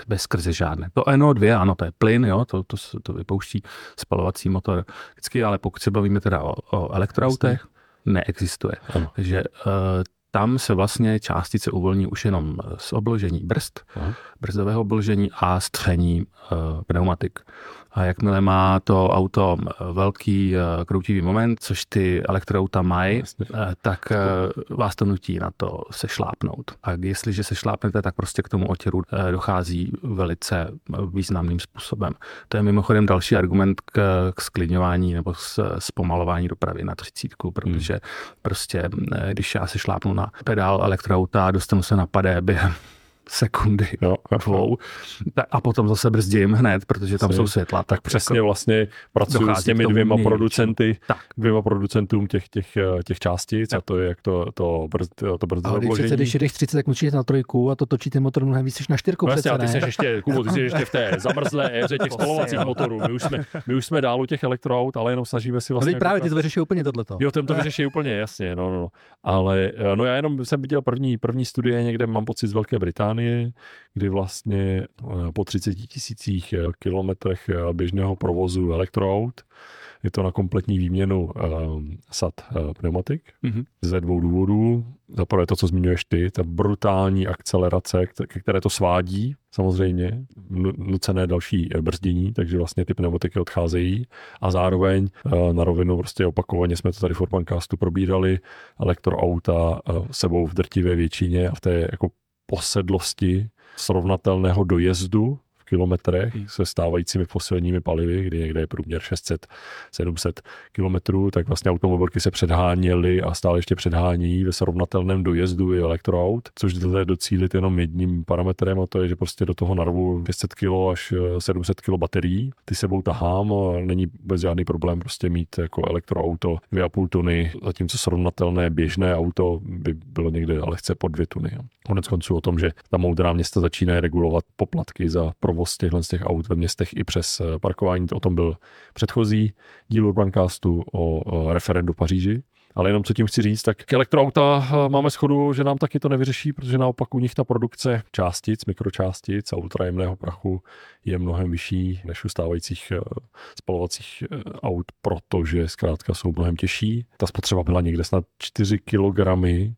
Bez skrze žádné. To NO2, ano, to je plyn, jo, to vypouští spalovací motor vždycky, ale pokud se bavíme teda o elektroautech, neexistuje. Ano. Takže tam se vlastně částice uvolní už jenom z obložení brzdového obložení a stření pneumatik. A jakmile má to auto velký kroutivý moment, což ty elektroauta mají, tak vás to nutí na to sešlápnout. A jestliže sešlápnete, tak prostě k tomu otěru dochází velice významným způsobem. To je mimochodem další argument k sklidňování nebo zpomalování dopravy na 30, protože prostě když já sešlápnu na pedál elektroauta, dostanu se na padé během sekundy, dvou. A potom zase brzdím hned, protože tam jsou světla. Tak přesně jako vlastně pracuju s těmi dvěma producentům těch částic a to je jak to brzdové vložení. Ale když jedeš 30, tak musíš na 3 a to točí ten motor mnohem víc než na 4. No, přece, a ty jsi ještě v té zamrzlé éře těch spalovacích motorů. My už jsme dál u těch elektroaut, ale jenom snažíme si vlastně... Ale právě ty to vyřeší úplně tohleto. Jo, ten to vyřeší úplně, jasně. No. Ale no, já jenom jsem viděl první studie někde, mám pocit, z Velké Británie, kdy vlastně po 30 000 kilometrech běžného provozu elektroaut je to na kompletní výměnu sad pneumatik ze dvou důvodů. Za prvé to, co zmiňuješ ty, ta brutální akcelerace, které to svádí, samozřejmě, nucené další brzdění, takže vlastně ty pneumatiky odcházejí a zároveň na rovinu prostě opakovaně jsme to tady v Urbancastu probírali, elektroauta sebou v drtivé většině a v té jako posedlosti srovnatelného dojezdu v kilometrech se stávajícími fosilními palivy, kdy někde je průměr 600-700 kilometrů, tak vlastně automobilky se předháněly a stále ještě předhánějí ve srovnatelném dojezdu i elektroaut, což jde docílit jenom jedním parametrem a to je, že prostě do toho narvu 500 kg až 700 kg baterií. Ty sebou tahám a není vůbec žádný problém prostě mít jako elektroauto 2,5 tuny, zatímco srovnatelné běžné auto by bylo někde lehce pod 2 tuny. Konec konců o tom, že ta moudrá města začínají regulovat poplatky za provoz těchto z těch aut ve městech i přes parkování. O tom byl předchozí díl Urbancastu o referendu v Paříži. Ale jenom co tím chci říct, tak elektroauta máme shodu, že nám taky to nevyřeší, protože naopak u nich ta produkce částic, mikročástic a ultrajemného prachu je mnohem vyšší než u stávajících spalovacích aut, protože zkrátka jsou mnohem těžší. Ta spotřeba byla někde snad 4 kilogramy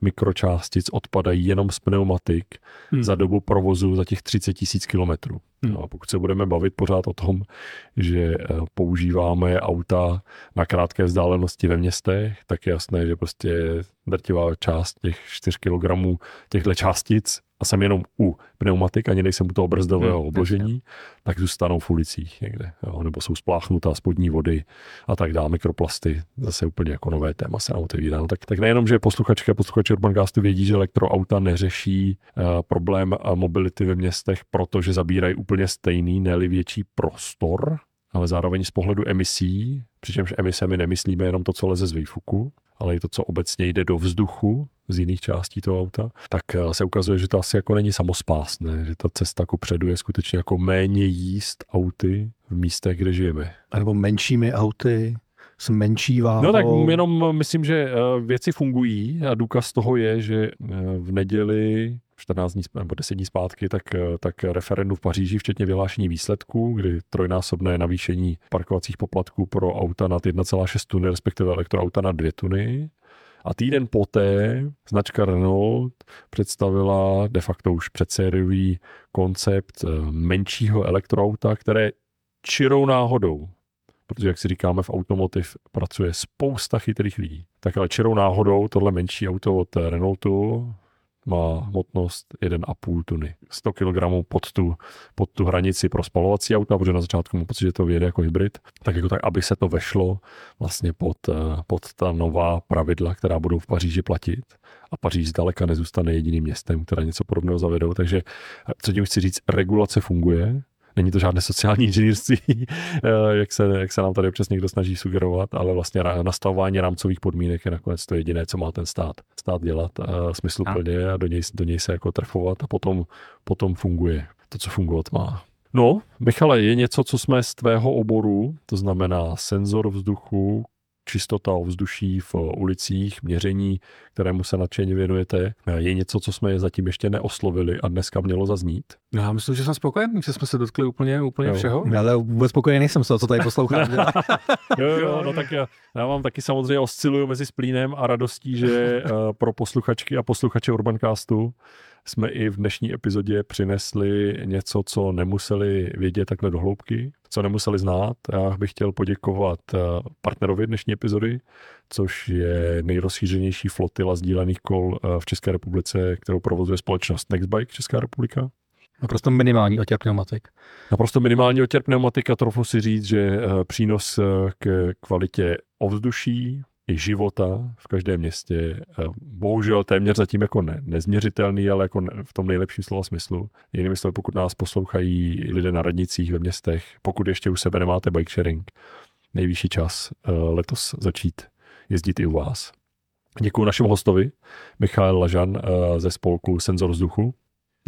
mikročástic odpadají jenom z pneumatik za dobu provozu za těch 30 000 kilometrů. No a pokud se budeme bavit pořád o tom, že používáme auta na krátké vzdálenosti ve městech, tak je jasné, že prostě drtivá část těch 4 kilogramů těchto částic a jsem jenom u pneumatik, ani nejsem u toho brzdového obložení, tak zůstanou v ulicích někde, jo, nebo jsou spláchnutá spodní vody a tak dále. Mikroplasty, zase úplně jako nové téma se nám otevírá. No tak nejenom, že posluchačky a posluchači Urbancastu vědí, že elektroauta neřeší problém mobility ve městech, protože zabírají úplně stejný, ne-li větší prostor, ale zároveň z pohledu emisí, přičemž emisemi nemyslíme jenom to, co leze z výfuku, ale i to, co obecně jde do vzduchu z jiných částí toho auta, tak se ukazuje, že to asi jako není samospásné, že ta cesta kupředu je skutečně jako méně jíst auty v místech, kde žijeme. A nebo menšími auty s menší váhou. No tak jenom myslím, že věci fungují a důkaz toho je, že v neděli 14 dní nebo 10 dní zpátky, tak referendum v Paříži, včetně vyhlášení výsledků, kdy trojnásobné navýšení parkovacích poplatků pro auta nad 1,6 tuny, respektive elektroauta nad 2 tuny. A týden poté značka Renault představila de facto už předsériový koncept menšího elektroauta, které čirou náhodou, protože jak si říkáme v automotiv pracuje spousta chytrých lidí, tak ale čirou náhodou tohle menší auto od Renaultu má hmotnost 1,5 tuny. 100 kg pod tu hranici pro spalovací auta, protože na začátku mám pocit, že to vyjede jako hybrid. Tak jako tak, aby se to vešlo vlastně pod ta nová pravidla, která budou v Paříži platit. A Paříž zdaleka nezůstane jediným městem, které něco podobného zavedou. Takže co tím chci říct, regulace funguje. Není to žádné sociální inženýrství, jak se nám tady občas někdo snaží sugerovat, ale vlastně nastavování rámcových podmínek je nakonec to jediné, co má ten stát dělat smysluplně a do něj se jako trefovat a potom funguje to, co fungovat má. No, Michale, je něco, co jsme z tvého oboru, to znamená senzor vzduchu, čistota ovzduší v ulicích, měření, kterému se nadšeně věnujete, je něco, co jsme zatím ještě neoslovili a dneska mělo zaznít? Já myslím, že jsem spokojený, že jsme se dotkli úplně všeho. Ale vůbec spokojený nejsem z toho, co tady poslouchám. jo, no tak já vám taky samozřejmě osciluju mezi splínem a radostí, že pro posluchačky a posluchače Urbancastu jsme i v dnešní epizodě přinesli něco, co nemuseli vědět takhle do hloubky, co nemuseli znát. Já bych chtěl poděkovat partnerovi dnešní epizody, což je nejrozšířenější flotila sdílených kol v České republice, kterou provozuje společnost Nextbike Česká republika. Naprosto minimální otěr pneumatik. Naprosto minimální otěr pneumatik a trochu si říct, že přínos k kvalitě ovzduší i života v každém městě, bohužel téměř zatím jako nezměřitelný, ale jako v tom nejlepším slova smyslu. Jinými slovy, pokud nás poslouchají lidé na radnicích ve městech, pokud ještě u sebe nemáte bike sharing, nejvyšší čas letos začít jezdit i u vás. Děkuji našemu hostovi, Michael Lažan ze spolku Senzor vzduchu.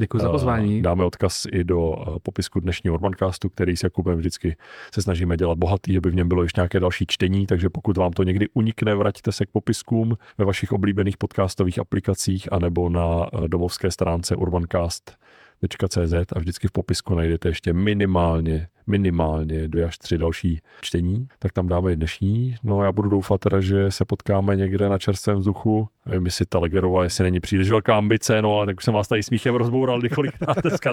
Děkuji za pozvání. Dáme odkaz i do popisku dnešního Urbancastu, který s Jakubem vždycky se snažíme dělat bohatý, aby v něm bylo ještě nějaké další čtení, takže pokud vám to někdy unikne, vraťte se k popiskům ve vašich oblíbených podcastových aplikacích anebo na domovské stránce urbancast.cz a vždycky v popisku najdete ještě minimálně 2 až 3 další čtení, tak tam dáme i dnešní. No a já budu doufat teda, že se potkáme někde na čerstvém vzduchu. Nevím, jestli ta Legerová, jestli není příliš velká ambice, no ale tak jsem vás tady smíchem rozboural několikrát dneska,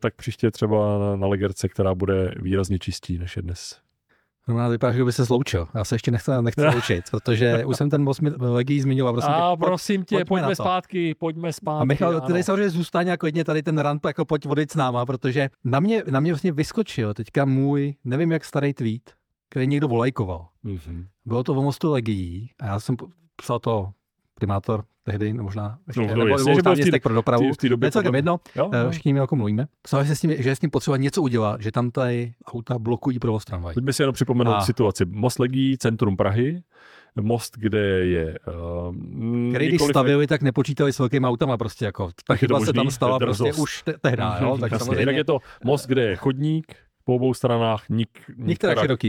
tak příště třeba na Legerce, která bude výrazně čistší než je dnes. No, vypadá, že by se sloučil. Já se ještě nechci sloučit, protože už jsem ten most legii zmínil. Prosím tě, pojďme zpátky. A Michal, ty tady samozřejmě zůstaň jako jedně tady ten rant, jako pojď vodit s náma, protože na mě vlastně vyskočil teďka můj, nevím jak starý tweet, který někdo volajkoval. Mm-hmm. Bylo to o mostu legií a já jsem psal to primátor tehdy, možná ještě pro dopravu. Je celkem jedno, všichni mi jako mluvíme. Psal se s ním, že je s ním potřeba něco udělat, že tam tady auta blokují provoz tramvají. Pojďme si jenom připomenout situaci. Most legií, centrum Prahy, most, kde je... který když stavili, tak nepočítali s velkými autama prostě jako. Tak chyba se tam stala prostě už tehdy. Tak je to most, kde je chodník, po obou stranách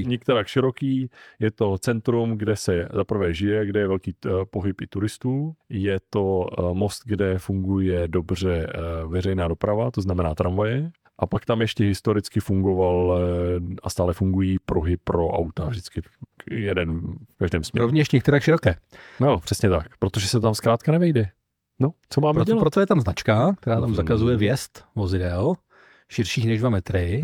nikterak široký. Je to centrum, kde se zaprvé žije, kde je velký pohyb i turistů. Je to most, kde funguje dobře veřejná doprava, to znamená tramvaje. A pak tam ještě historicky fungoval a stále fungují pruhy pro auta. Vždycky jeden v každém směru. Rovněž nikterak široké. No, přesně tak, protože se tam zkrátka nevejde. No, co máme dělat? Proto je tam značka, která tam zakazuje vjezd vozidel širších než 2 metry,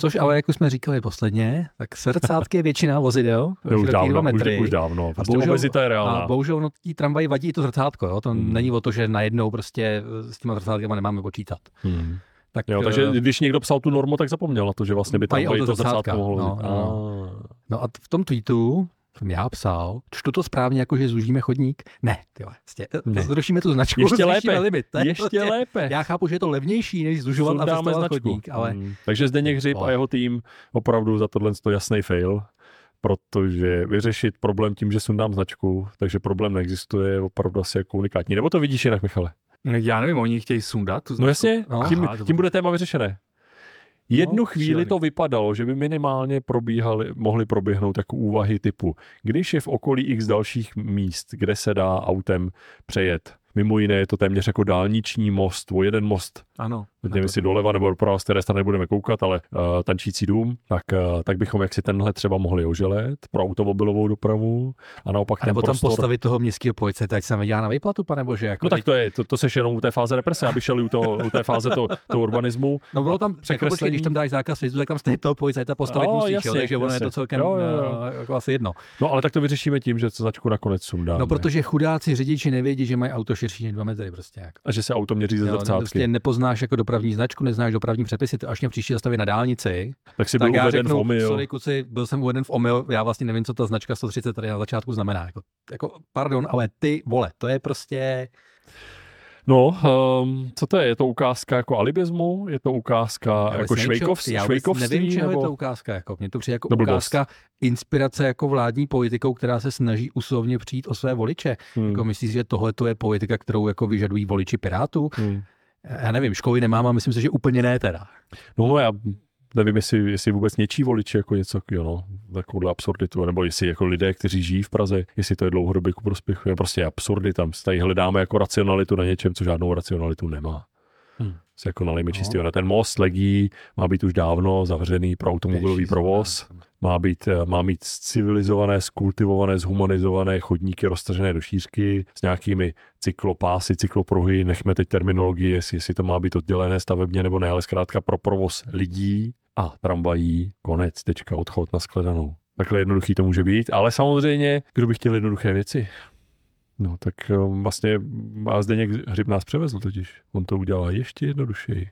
což ale, jak už jsme říkali posledně, tak srdcátky je většina vozidel, širokých 2 metry. Už dávno, prostě obezita je reálná. A bohužel no, tí tramvaj vadí i to srdcátko, jo? To není o to, že najednou prostě s těma srdcátkama nemáme počítat. Tak, jo, takže když někdo psal tu normu, tak zapomněl na to, že vlastně by tramvaj to srdcátko mohlo. No a v tom tweetu jsem já psal, čtu to správně, jako že zúžíme chodník? Ne, tyhle, zrušíme tu značku, ještě lépe. Já chápu, že je to levnější, než zužovat a zastavovat chodník, ale... Takže Zdeněk Hřib a jeho tým opravdu za tohle jasný fail, protože vyřešit problém tím, že sundám značku, takže problém neexistuje, opravdu asi jako unikátní. Nebo to vidíš jinak, Michale? Já nevím, oni chtějí sundat tu značku. No jasně, tím bude téma vyřešené. Jednu chvíli to vypadalo, že by minimálně mohly proběhnout jako úvahy typu, když je v okolí x dalších míst, kde se dá autem přejet. Mimo jiné je to téměř jako dálniční most, o jeden most. Ano. Nevím si doleva nebo doprava, z které strany budeme koukat, ale tančící dům, tak bychom jaksi tenhle třeba mohli oželet pro automobilovou dopravu a naopak a nebo ten prostor... tam postavit toho městského policajta, ať se tam dělá na výplatu, panebože. Jako... No tak to je, to seš jenom u té fáze represe, aby šel u té fáze toho urbanismu. No bylo tam překreslení, když tam dáš zákaz vjezdu, tak tam stejně toho policajta postavit musíš, takže ono je to celkem jako asi jedno. No ale tak to vyřešíme tím, že značku nakonec sundáme. No protože chudáci řidiči nevědí, že mají auto širší než 2 metry prostě jako. A že se auto měří ze zrcátky. Prostě nepoznáš jako dopravní značku, neznáš dopravní přepisy, až mě příště zastaví na dálnici. Tak si byl uveden v omyl. Sorry, kuci, byl jsem uveden v omyl. Já vlastně nevím, co ta značka 130 tady na začátku znamená. Jako pardon, ale ty vole, to je prostě... No, co to je? Je to ukázka jako alibismu? Je to ukázka jako švejkovství? Nevím, čeho nebo... je to ukázka. Jako. Mně to přijde jako ukázka inspirace jako vládní politikou, která se snaží usilovně přijít o své voliče. Jako myslíš, že tohle je politika, kterou jako vyžadují voliči Pirátů? Já nevím, školy nemám a myslím si, že úplně ne teda. No já nevím, jestli vůbec něčí voliči jako něco takovouhle absurditu, nebo jestli jako lidé, kteří žijí v Praze, jestli to je dlouhodobě ku prospěchu, prostě absurdita. Tady hledáme jako racionalitu na něčem, co žádnou racionalitu nemá. se konaly čistého. No. Ten most Legí má být už dávno zavřený pro automobilový provoz. Má mít civilizované, skultivované, zhumanizované chodníky roztažené do šířky s nějakými cyklopásy, cyklopruhy. Nechme teď terminologii, jestli to má být oddělené stavebně nebo ne, ale zkrátka pro provoz lidí a tramvají. Konec, tečka, odchod na shledanou. Takhle jednoduchý to může být, ale samozřejmě, kdo by chtěl jednoduché věci? No tak vlastně a Zdeněk Hřib nás převezl totiž. On to udělal ještě jednodušeji.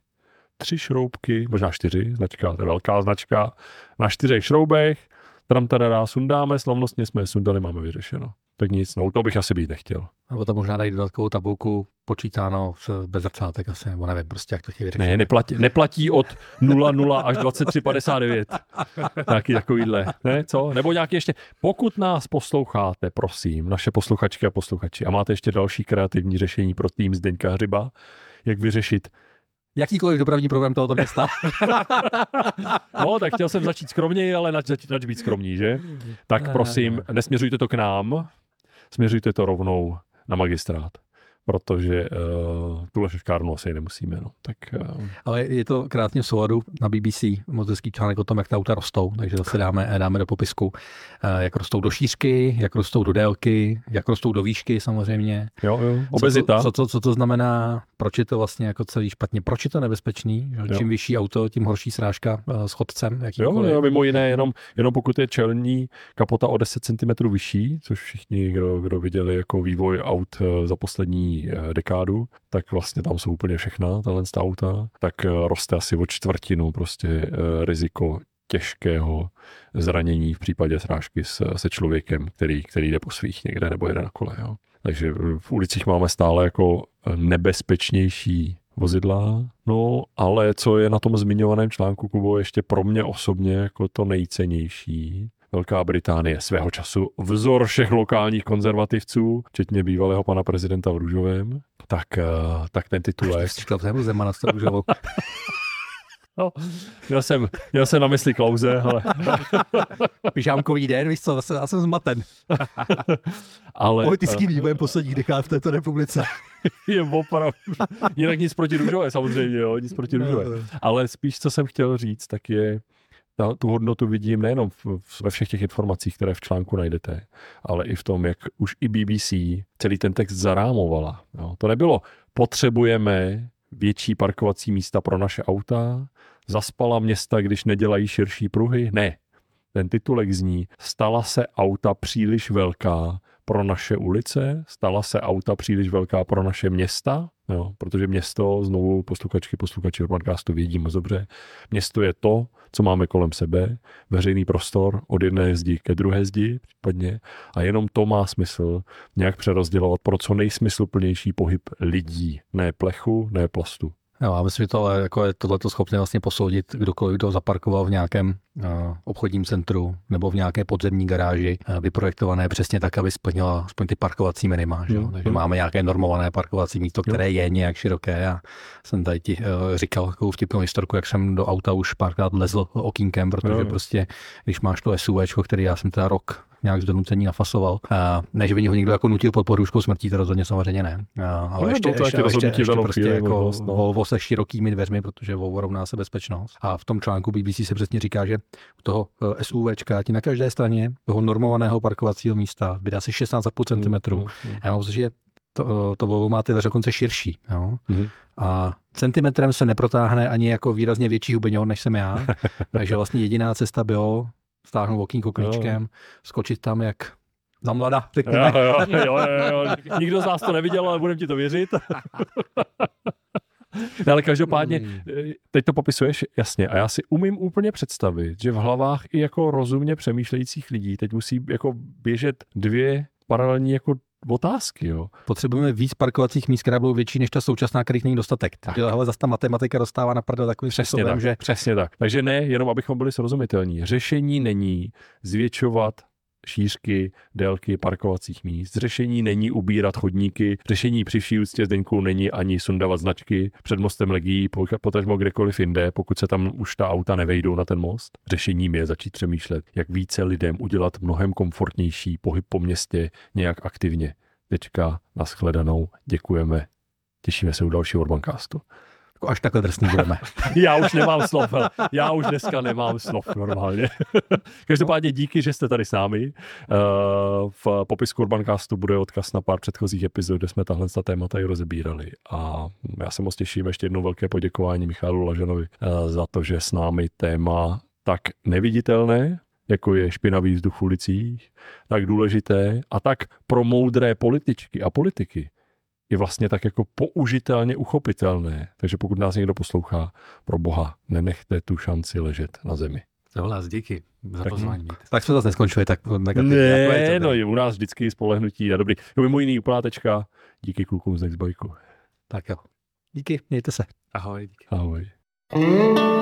3 šroubky, možná 4, značka, to je velká značka, na 4 šroubech, tramtadadá, sundáme, slavnostně jsme je sundali, máme vyřešeno. Tak nic, no to bych asi být nechtěl. Nebo tam možná dají dodatkovou tabulku počítáno bez začátek asi, nebo nevím, prostě jak to chtějí vyřešit. Ne, neplatí od 00 až 2359. Nějaký takovýhle, ne, co? Nebo nějaký ještě, pokud nás posloucháte, prosím, naše posluchačky a posluchači, a máte ještě další kreativní řešení pro tým Zdeňka Hřiba, jak vyřešit jakýkoliv dopravní program tohoto města. No, tak chtěl jsem začít skromněji, ale začít být skromní, že? Tak prosím, nesměřujte to k nám, směřujte to rovnou na magistrát, protože tuhle šaškárnu asi nemusíme. No. Tak, Ale je to krásně v souladu na BBC, moc hezký článek o tom, jak ta auta rostou, takže zase dáme do popisku, jak rostou do šířky, jak rostou do délky, jak rostou do výšky samozřejmě. Jo, obezita. Co to znamená, proč je to vlastně jako celý špatně, proč je to nebezpečný, jo. Čím vyšší auto, tím horší srážka s chodcem. Jo, mimo jiné, jenom pokud je čelní kapota o 10 cm vyšší, což všichni, kdo viděli jako vývoj aut za poslední dekádu, tak vlastně tam jsou úplně všechna ta auta, tak roste asi o 1/4 prostě riziko těžkého zranění v případě srážky se člověkem, který jde po svých někde nebo jede na kole. Jo. Takže v ulicích máme stále jako nebezpečnější vozidla, no ale co je na tom zmiňovaném článku, Kubo, ještě pro mě osobně jako to nejcennější, Velká Británie, svého času vzor všech lokálních konzervativců, včetně bývalého pana prezidenta v růžovém, tak ten titulek... No, měl jsem na mysli Klause, ale... Pyžámkový den, víš co, já jsem zmaten. Ale... Politický vývojem posledních dekád v této republice. Je opravdu. Jinak nic proti růžové, samozřejmě, jo, nic proti růžové. Ale spíš, co jsem chtěl říct, tak je... Tu hodnotu vidím nejenom ve všech těch informacích, které v článku najdete, ale i v tom, jak už i BBC celý ten text zarámovala. Jo. To nebylo, potřebujeme větší parkovací místa pro naše auta, zaspala města, když nedělají širší pruhy. Ne, ten titulek zní, stala se auta příliš velká pro naše ulice, stala se auta příliš velká pro naše města, jo, protože město, znovu posluchači Urbancastu vědí moc dobře, město je to, co máme kolem sebe, veřejný prostor od jedné zdi ke druhé zdi, případně, a jenom to má smysl nějak přerozdělovat pro co nejsmysluplnější pohyb lidí, ne plechu, ne plastu. Jo, a myslím, že tohle, jako je tohleto schopné vlastně posoudit kdokoliv, kdo zaparkoval v nějakém obchodním centru nebo v nějaké podzemní garáži, vyprojektované přesně tak, aby splnila aspoň ty parkovací minima. Že? Takže máme nějaké normované parkovací místo, které je nějak široké. Já jsem tady ti říkal takovou vtipnou historku, jak jsem do auta už párkrát lezl okýnkem, protože prostě, když máš to SUVčko, který já jsem teda rok nějak z donucení nafasoval. Ne, že by ho někdo jako nutil pod pohrůžkou smrtí, to rozhodně samozřejmě ne. Ale ještě prostě jako Volvo se širokými dveřmi, protože Volvo rovná se bezpečnost. A v tom článku BBC se přesně říká, že u toho SUVčka ti na každé straně toho normovaného parkovacího místa vydá se 16,5 cm. Já mám pocit, že to Volvo má ty dveře dokonce širší. Jo? A centimetrem se neprotáhne ani jako výrazně větší hubeňon, než jsem já. Takže vlastně jediná cesta bylo stáhnout okýnko klíčkem, skočit tam jak za mlada. Jo. Nikdo z nás to neviděl, ale budem ti to věřit. No, ale každopádně, teď to popisuješ jasně a já si umím úplně představit, že v hlavách i jako rozumně přemýšlejících lidí teď musí jako běžet 2 paralelní jako otázky, jo. Potřebujeme víc parkovacích míst, která budou větší než ta současná, kterých není dostatek. Tak. Hele, zase ta matematika dostává na prdel takovým způsobem, tak, že... Přesně tak. Takže ne, jenom abychom byli srozumitelní. Řešení není zvětšovat šířky, délky parkovacích míst. Řešení není ubírat chodníky. Řešení při vší úctě, Zdeňku, není ani sundávat značky před mostem Legií, potažmo kdekoliv jinde, pokud se tam už ta auta nevejdou na ten most. Řešením je začít přemýšlet, jak více lidem udělat mnohem komfortnější pohyb po městě nějak aktivně. Tečka, nashledanou, děkujeme. Těšíme se u dalšího Urbancastu. jako až takhle drsný budeme. Já už nemám slov. Já už dneska nemám slov normálně. Každopádně díky, že jste tady s námi. V popisku Urbancastu bude odkaz na pár předchozích epizod, kde jsme tahle témata i rozebírali. A já se moc těším, ještě jednou velké poděkování Michalu Lažanovi za to, že s námi téma tak neviditelné, jako je špinavý vzduch v ulicích, tak důležité a tak pro moudré političky a politiky je vlastně tak jako použitelně uchopitelné. Takže pokud nás někdo poslouchá, pro boha, nenechte tu šanci ležet na zemi. To vás díky za pozvání. Tak jsme zase neskončili tak negativně. Ne, no je u nás vždycky spolehnutí na dobrý. No mimo jiný úplná tečka. Díky klukům z Nextbike. Tak jo. Díky, mějte se. Ahoj. Díky. Ahoj.